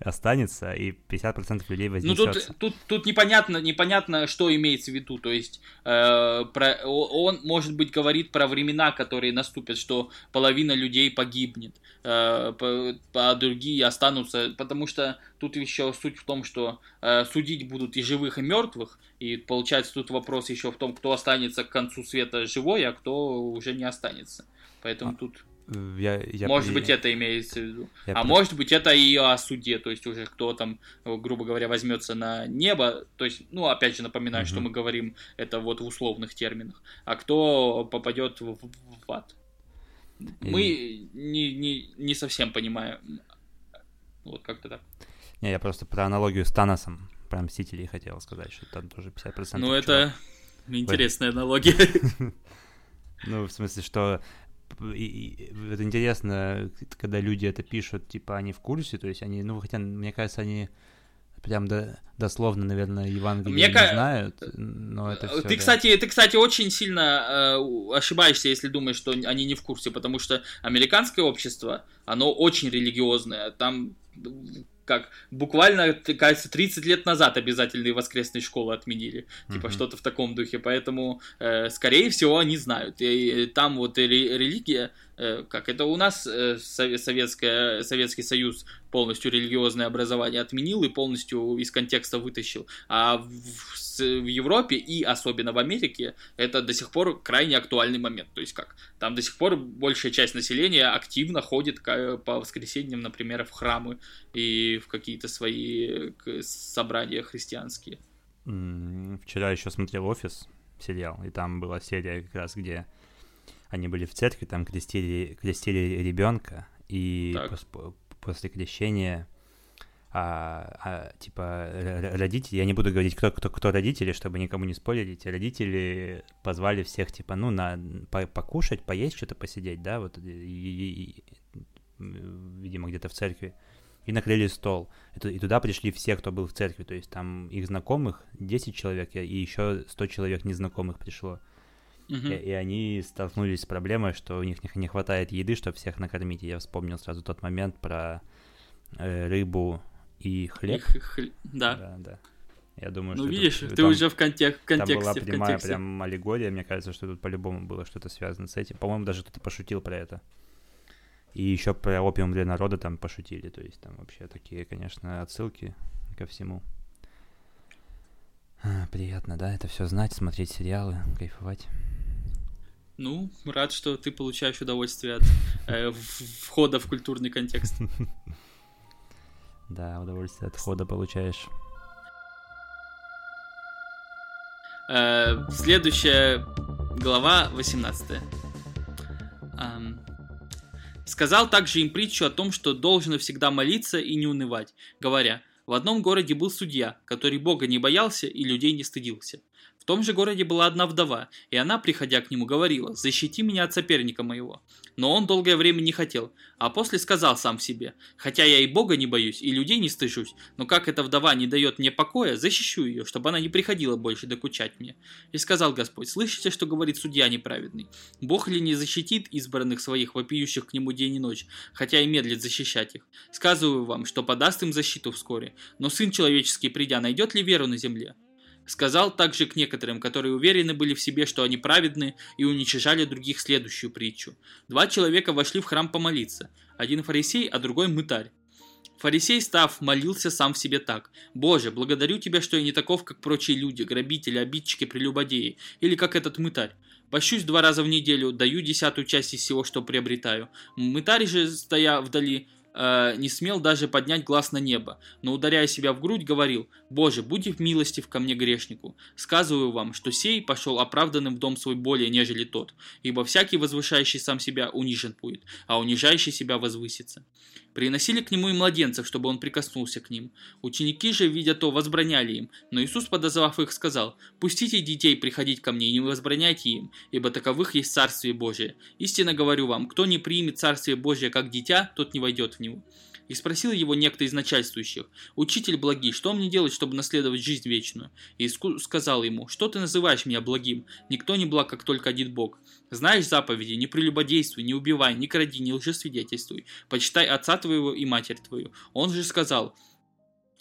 останется, и 50% людей вознесется. Ну, тут непонятно, что имеется в виду. То есть он, может быть, говорит про времена, которые наступят, что половина людей погибнет, а другие останутся. Потому что тут еще суть в том, что судить будут и живых, и мертвых. И получается, тут вопрос еще в том, кто останется к концу света живой, а кто уже не останется. Поэтому тут... Может быть, это имеется в виду. Может быть, это и о суде, то есть уже кто там, грубо говоря, возьмется на небо, то есть, ну, опять же напоминаю, что мы говорим это вот в условных терминах, а кто попадет в ад. Мы не совсем понимаем. Вот как-то так. Не, я просто про аналогию с Таносом, про Мстителей хотел сказать, что там тоже 50%. Ну, это интересная аналогия. Ну, в смысле, что... И это интересно, когда люди это пишут, типа, они в курсе, то есть они, ну, хотя, мне кажется, они прям дословно, наверное, Евангелие знают, но это все... Ты, кстати, очень сильно ошибаешься, если думаешь, что они не в курсе, потому что американское общество, оно очень религиозное, там... Как буквально, кажется, 30 лет назад обязательные воскресные школы отменили. Типа что-то в таком духе. Поэтому, скорее всего, они знают. И там вот религия, как это у нас Советский Союз полностью религиозное образование отменил и полностью из контекста вытащил. А в Европе и особенно в Америке это до сих пор крайне актуальный момент. То есть как? Там до сих пор большая часть населения активно ходит по воскресеньям, например, в храмы и в какие-то свои собрания христианские. Вчера еще смотрел «Офис», сериал, и там была серия как раз, где они были в церкви, там крестили ребенка, и после крещения... типа родители, я не буду говорить, кто родители, чтобы никому не спойлерить, родители позвали всех, типа, ну, на покушать, поесть, что-то посидеть, да, вот, видимо, где-то в церкви, и накрыли стол, и туда пришли все, кто был в церкви, то есть там их знакомых 10 человек, и еще 100 человек незнакомых пришло, и они столкнулись с проблемой, что у них не хватает еды, чтобы всех накормить, и я вспомнил сразу тот момент про рыбу, и хлеб. Да. Я думаю, что... Ну, видишь, ты там, уже в контексте. Там была прямая прям аллегория, мне кажется, что тут по-любому было что-то связано с этим. По-моему, даже кто-то пошутил про это. И еще про опиум для народа там пошутили. То есть там вообще такие, конечно, отсылки ко всему. Приятно, да, это все знать, смотреть сериалы, кайфовать. Ну, рад, что ты получаешь удовольствие от входа в культурный контекст. Да, удовольствие от хода получаешь. Следующая глава, 18. Сказал также им притчу о том, что должно всегда молиться и не унывать, говоря: в одном городе был судья, который Бога не боялся и людей не стыдился. В том же городе была одна вдова, и она, приходя к нему, говорила: «Защити меня от соперника моего». Но он долгое время не хотел, а после сказал сам себе: «Хотя я и Бога не боюсь, и людей не стыжусь, но как эта вдова не дает мне покоя, защищу ее, чтобы она не приходила больше докучать мне». И сказал Господь: «Слышите, что говорит судья неправедный? Бог ли не защитит избранных своих, вопиющих к нему день и ночь, хотя и медлит защищать их? Сказываю вам, что подаст им защиту вскоре, но Сын Человеческий, придя, найдет ли веру на земле?» Сказал также к некоторым, которые уверены были в себе, что они праведны, и уничижали других, следующую притчу. Два человека вошли в храм помолиться, один фарисей, а другой мытарь. Фарисей, став, молился сам в себе так: «Боже, благодарю Тебя, что я не таков, как прочие люди, грабители, обидчики, прелюбодеи, или как этот мытарь. Пощусь 2 раза в неделю, даю 10-ю часть из всего, что приобретаю». Мытарь же, стоя вдали, не смел даже поднять глаз на небо, но, ударяя себя в грудь, говорил: «Боже, будь милостив ко мне, грешнику. Сказываю вам, что сей пошел оправданным в дом свой более, нежели тот, ибо всякий, возвышающий сам себя, унижен будет, а унижающий себя возвысится». Приносили к нему и младенцев, чтобы он прикоснулся к ним. Ученики же, видя то, возбраняли им, но Иисус, подозвав их, сказал: «Пустите детей приходить ко мне и не возбраняйте им, ибо таковых есть Царствие Божие. Истинно говорю вам, кто не примет Царствие Божие как дитя, тот не войдет в него». И спросил его некто из начальствующих: «Учитель благий, что мне делать, чтобы наследовать жизнь вечную?» И сказал ему: «Что ты называешь меня благим? Никто не благ, как только один Бог. Знаешь заповеди: не прелюбодействуй, не убивай, не кради, не лжесвидетельствуй, почитай отца твоего и матерь твою». Он же сказал: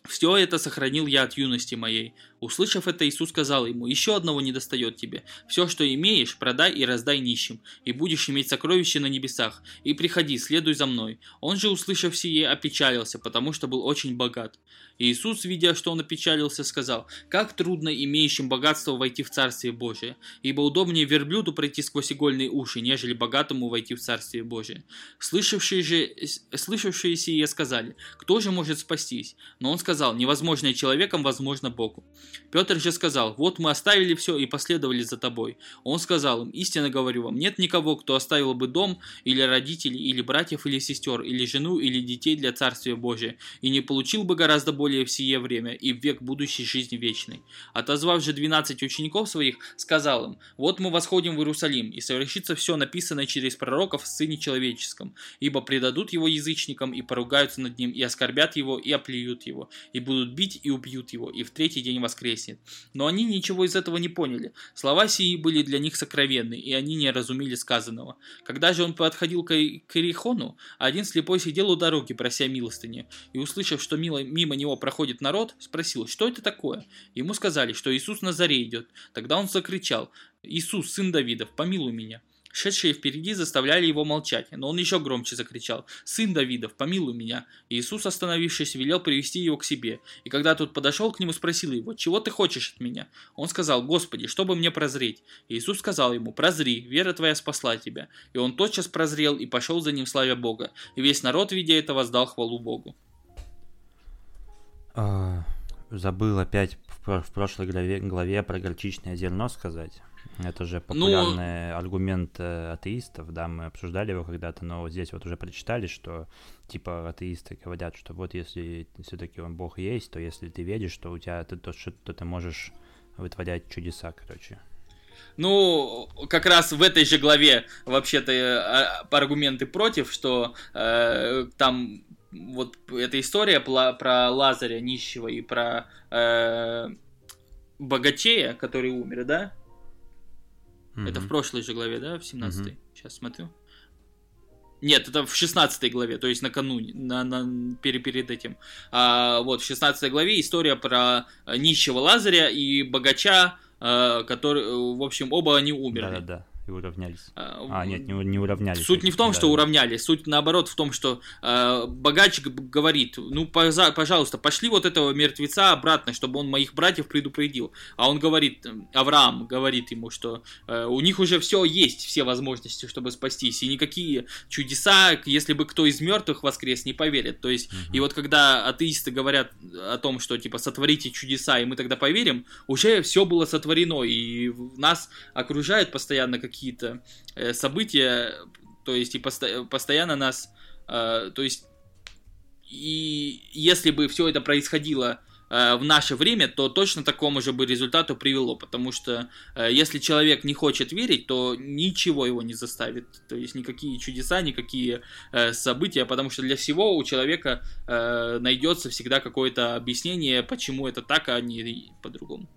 «Все это сохранил я от юности моей». Услышав это, Иисус сказал ему: «Еще одного недостает тебе. Все, что имеешь, продай и раздай нищим, и будешь иметь сокровища на небесах. И приходи, следуй за мной». Он же, услышав сие, опечалился, потому что был очень богат. И Иисус, видя, что он опечалился, сказал: «Как трудно имеющим богатство войти в Царствие Божие, ибо удобнее верблюду пройти сквозь игольные уши, нежели богатому войти в Царствие Божие». Слышавшие сие сказали: «Кто же может спастись?» Но он сказал: «Невозможное человеком, возможно Богу». Петр же сказал: «Вот мы оставили все и последовали за тобой». Он сказал им: «Истинно говорю вам, нет никого, кто оставил бы дом, или родителей, или братьев, или сестер, или жену, или детей для Царствия Божия, и не получил бы гораздо более в сие время и в век будущей жизни вечной». Отозвав же 12 учеников своих, сказал им: «Вот мы восходим в Иерусалим, и совершится все написанное через пророков в Сыне Человеческом, ибо предадут его язычникам, и поругаются над ним, и оскорбят его, и оплюют его, и будут бить, и убьют его, и в третий день воскреснет». Но они ничего из этого не поняли. Слова сии были для них сокровенны, и они не разумели сказанного. Когда же он подходил к Иерихону, один слепой сидел у дороги, прося милостыни, и, услышав, что мимо него проходит народ, спросил: «Что это такое?» Ему сказали, что Иисус на заре идет. Тогда он закричал: «Иисус, сын Давидов, помилуй меня». Шедшие впереди заставляли его молчать, но он еще громче закричал: «Сын Давидов, помилуй меня!» И Иисус, остановившись, велел привести его к себе. И когда тот подошел к нему, спросил его: «Чего ты хочешь от меня?» Он сказал: «Господи, чтобы мне прозреть». И Иисус сказал ему: «Прозри, вера твоя спасла тебя». И он тотчас прозрел и пошел за ним, славя Бога. И весь народ, видя это, воздал хвалу Богу. Забыл опять в прошлой главе про горчичное зерно сказать. Это же популярный аргумент атеистов, да, мы обсуждали его когда-то, но здесь вот уже прочитали, что типа атеисты говорят, что вот если все-таки он Бог есть, то если ты веришь, то у тебя то ты можешь вытворять чудеса, короче. Ну, как раз в этой же главе вообще-то аргументы против, что там вот эта история про Лазаря нищего и про богачея, который умер, да? Это в прошлой же главе, да, в 17-й? Сейчас смотрю. Нет, это в 16 главе, то есть накануне, перед этим. Вот, в 16 главе история про нищего Лазаря и богача, который, в общем, оба они умерли. Да-да-да. И уравнялись. Нет, не уравнялись. Суть не в том, что уравнялись, суть наоборот в том, что богач говорит: «Ну, пожалуйста, пошли вот этого мертвеца обратно, чтобы он моих братьев предупредил». А он говорит, Авраам говорит ему, что у них уже все есть, все возможности, чтобы спастись, и никакие чудеса, если бы кто из мертвых воскрес, не поверит. То есть, и вот когда атеисты говорят о том, что типа сотворите чудеса, и мы тогда поверим, уже все было сотворено, и нас окружают постоянно какие-то события, то есть и постоянно нас, то есть и если бы все это происходило в наше время, то точно такому же бы результату привело, потому что если человек не хочет верить, то ничего его не заставит, то есть никакие чудеса, никакие события, потому что для всего у человека найдется всегда какое-то объяснение, почему это так, а не по-другому.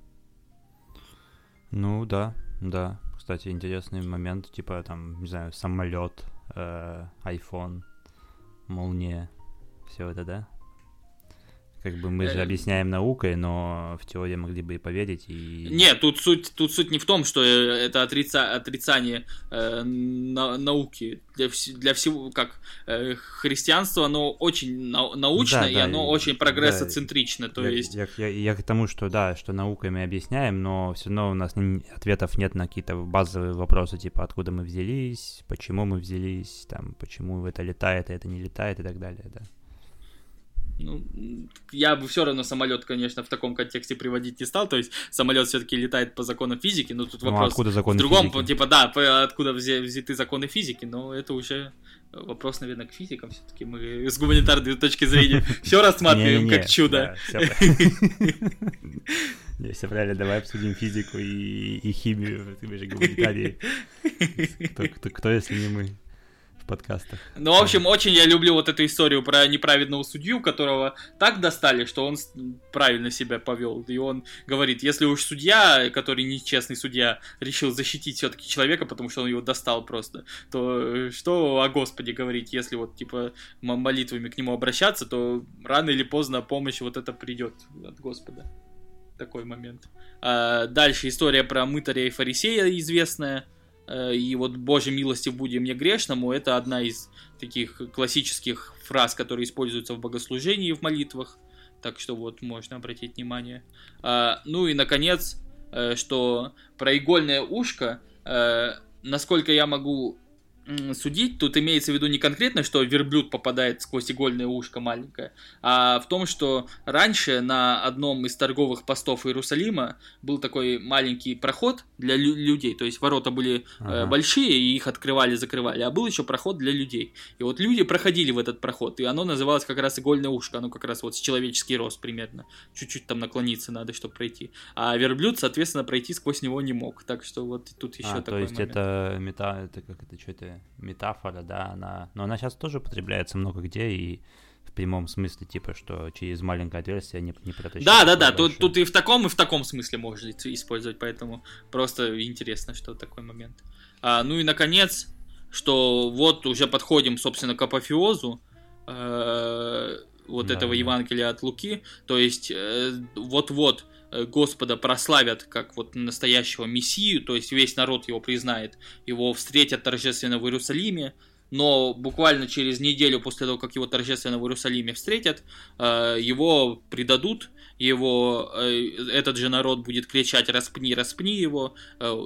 Ну да, да. Кстати, интересный момент, типа там, не знаю, самолет, iPhone, молния, все это, да? Как бы мы же объясняем наукой, но в теории могли бы и поверить. И... Нет, тут суть не в том, что это отрицание науки. Для всего, как христианство, оно очень научно, да, и оно очень прогрессоцентрично. Да, то есть... я к тому, что да, что наукой мы объясняем, но все равно у нас ответов нет на какие-то базовые вопросы, типа откуда мы взялись, почему мы взялись, там, почему это летает, а это не летает и так далее, да. Ну, я бы все равно самолет, конечно, в таком контексте приводить не стал. То есть самолет все-таки летает по законам физики, но тут вопрос откуда законы в другом, физики? Типа, да, откуда взяты законы физики, но это уже вопрос, наверное, к физикам. Все-таки мы с гуманитарной точки зрения все рассматриваем как чудо. Все правильно, давай обсудим физику и химию, ты же гуманитарий. Кто, если не мы? В в подкастах. Ну, в общем, очень я люблю вот эту историю про неправедного судью, которого так достали, что он правильно себя повел. И он говорит, если уж судья, который нечестный судья, решил защитить все-таки человека, потому что он его достал просто, то что о Господе говорить, если вот, типа, молитвами к нему обращаться, то рано или поздно помощь вот эта придет от Господа. Такой момент. Дальше история про мытаря и фарисея известная. И вот «Боже, милостив буди мне грешному» — это одна из таких классических фраз, которые используются в богослужении и в молитвах. Так что вот можно обратить внимание. Ну и, наконец, что про игольное ушко, насколько я могу судить, тут имеется в виду не конкретно, что верблюд попадает сквозь игольное ушко маленькое, а в том, что раньше на одном из торговых постов Иерусалима был такой маленький проход для людей, то есть ворота были большие, и их открывали-закрывали, а был еще проход для людей. И вот люди проходили в этот проход, и оно называлось как раз игольное ушко, оно как раз вот с человеческий рост примерно, чуть-чуть там наклониться надо, чтобы пройти. А верблюд, соответственно, пройти сквозь него не мог, так что вот тут еще такой момент. То есть это метафора, да, она... Но она сейчас тоже употребляется много где, и в прямом смысле, типа, что через маленькое отверстие не протащить. Да, тут и в таком смысле можно использовать, поэтому просто интересно, что такой момент. Ну и, наконец, что вот уже подходим, собственно, к апофеозу, этого Евангелия от Луки, то есть вот-вот Господа прославят как вот настоящего Мессию, то есть весь народ его признает, его встретят торжественно в Иерусалиме, но буквально через неделю после того, как его торжественно в Иерусалиме встретят, его предадут, этот же народ будет кричать «распни, распни его»,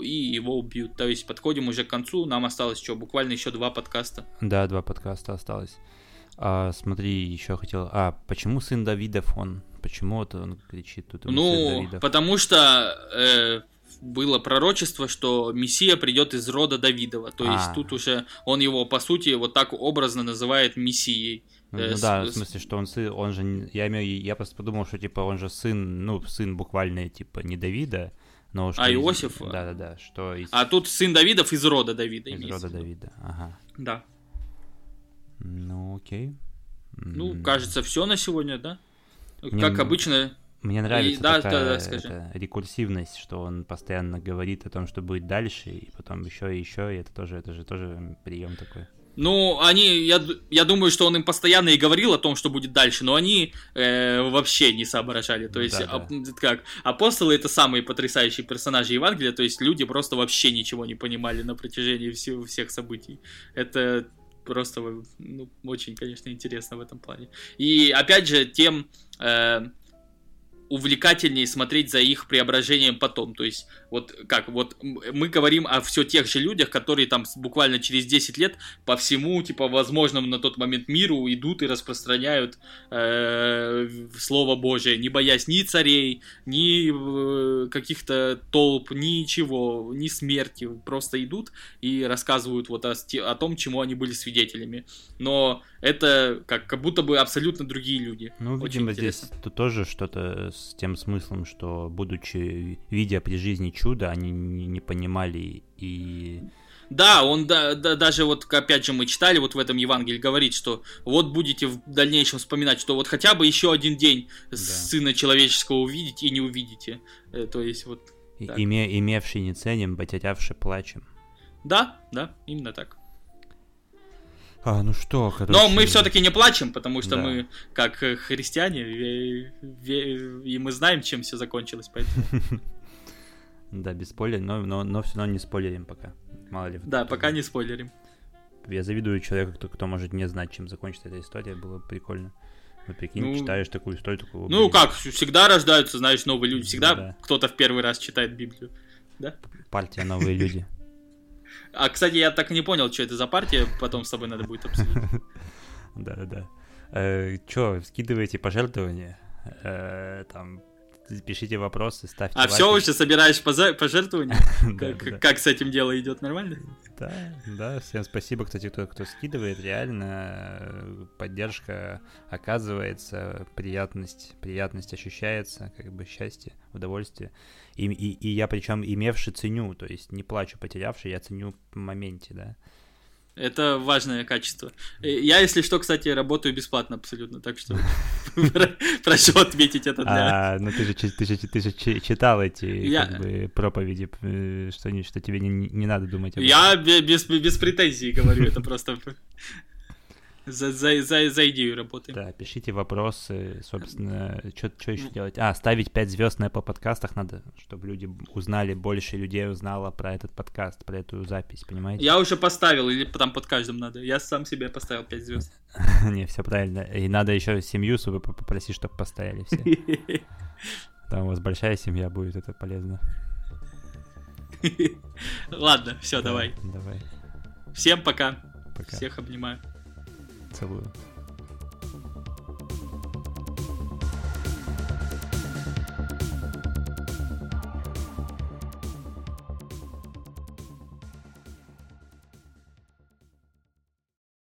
и его убьют. То есть подходим уже к концу, нам осталось буквально еще 2 подкаста. Да, 2 подкаста осталось. Смотри, еще хотел... почему сын Давидов он? Почему вот он кричит тут? Потому что было пророчество, что Мессия придет из рода Давидова. То есть тут уже он его, по сути, вот так образно называет Мессией. В смысле, что он сын... Он же... Я просто подумал, что он же сын... сын буквально, не Давида, но... Иосифа? Да. Тут сын Давидов из рода Давида. Из рода Давида, Да. Окей. Кажется, все на сегодня, да? Как обычно. Мне нравится такая рекурсивность, что он постоянно говорит о том, что будет дальше, и потом еще, и это же тоже прием такой. Я думаю, что он им постоянно и говорил о том, что будет дальше, но они вообще не соображали. То есть, апостолы — это самые потрясающие персонажи Евангелия, то есть люди просто вообще ничего не понимали на протяжении всех событий. Это... Просто, очень, конечно, интересно в этом плане. И, опять же, тем увлекательнее смотреть за их преображением потом. То есть, мы говорим о все тех же людях, которые там буквально через 10 лет по всему, возможному на тот момент миру идут и распространяют Слово Божие, не боясь ни царей, ни каких-то толп, ничего, ни смерти. Просто идут и рассказывают о том, чему они были свидетелями. Но это как будто бы абсолютно другие люди. Видимо, здесь тоже что-то с тем смыслом, что, видя при жизни чудо, они не понимали и... Да, он даже опять же мы читали в этом Евангелии, говорит, что будете в дальнейшем вспоминать, что хотя бы еще один день Сына Человеческого увидеть и не увидите. То есть «Имевший не ценим, потерявший плачем». Да, именно так. Но мы все-таки не плачем, потому что мы, как христиане, и мы знаем, чем все закончилось, поэтому... Да, без спойлеров, но все равно не спойлерим пока. Мало ли. Да, пока не спойлерим. Я завидую человеку, кто может не знать, чем закончится эта история, было бы прикольно. Прикинь, читаешь такую историю... всегда рождаются, знаешь, новые люди, всегда кто-то в первый раз читает Библию, да? Партия «Новые люди». А, кстати, я так и не понял, что это за партия, потом с тобой надо будет обсудить. Да. Че, скидывайте пожертвования, пишите вопросы, ставьте лайки. А все, уже собираешь пожертвования? Как с этим дело идет, нормально? Да, всем спасибо, кстати, кто скидывает, реально поддержка оказывается, приятность ощущается, счастье, удовольствие. И я, причем, имевший, ценю, то есть не плачу, потерявший, я ценю в моменте, да. Это важное качество. Я, если что, кстати, работаю бесплатно абсолютно, так что прошу отметить это для... Ну ты же читал эти проповеди, что тебе не надо думать об этом. Я без претензий говорю, это просто... За идею работаем. Да, пишите вопросы, собственно, что еще делать? Ставить 5 звезд на Apple подкастах надо, чтобы люди узнали, больше людей узнало про этот подкаст, про эту запись, понимаете? Я уже поставил, или там под каждым надо. Я сам себе поставил 5 звезд. Не, все правильно. И надо еще семью свою попросить, чтобы поставили все. Там у вас большая семья будет, это полезно. Ладно, все, давай. Всем пока. Всех обнимаю. Целую.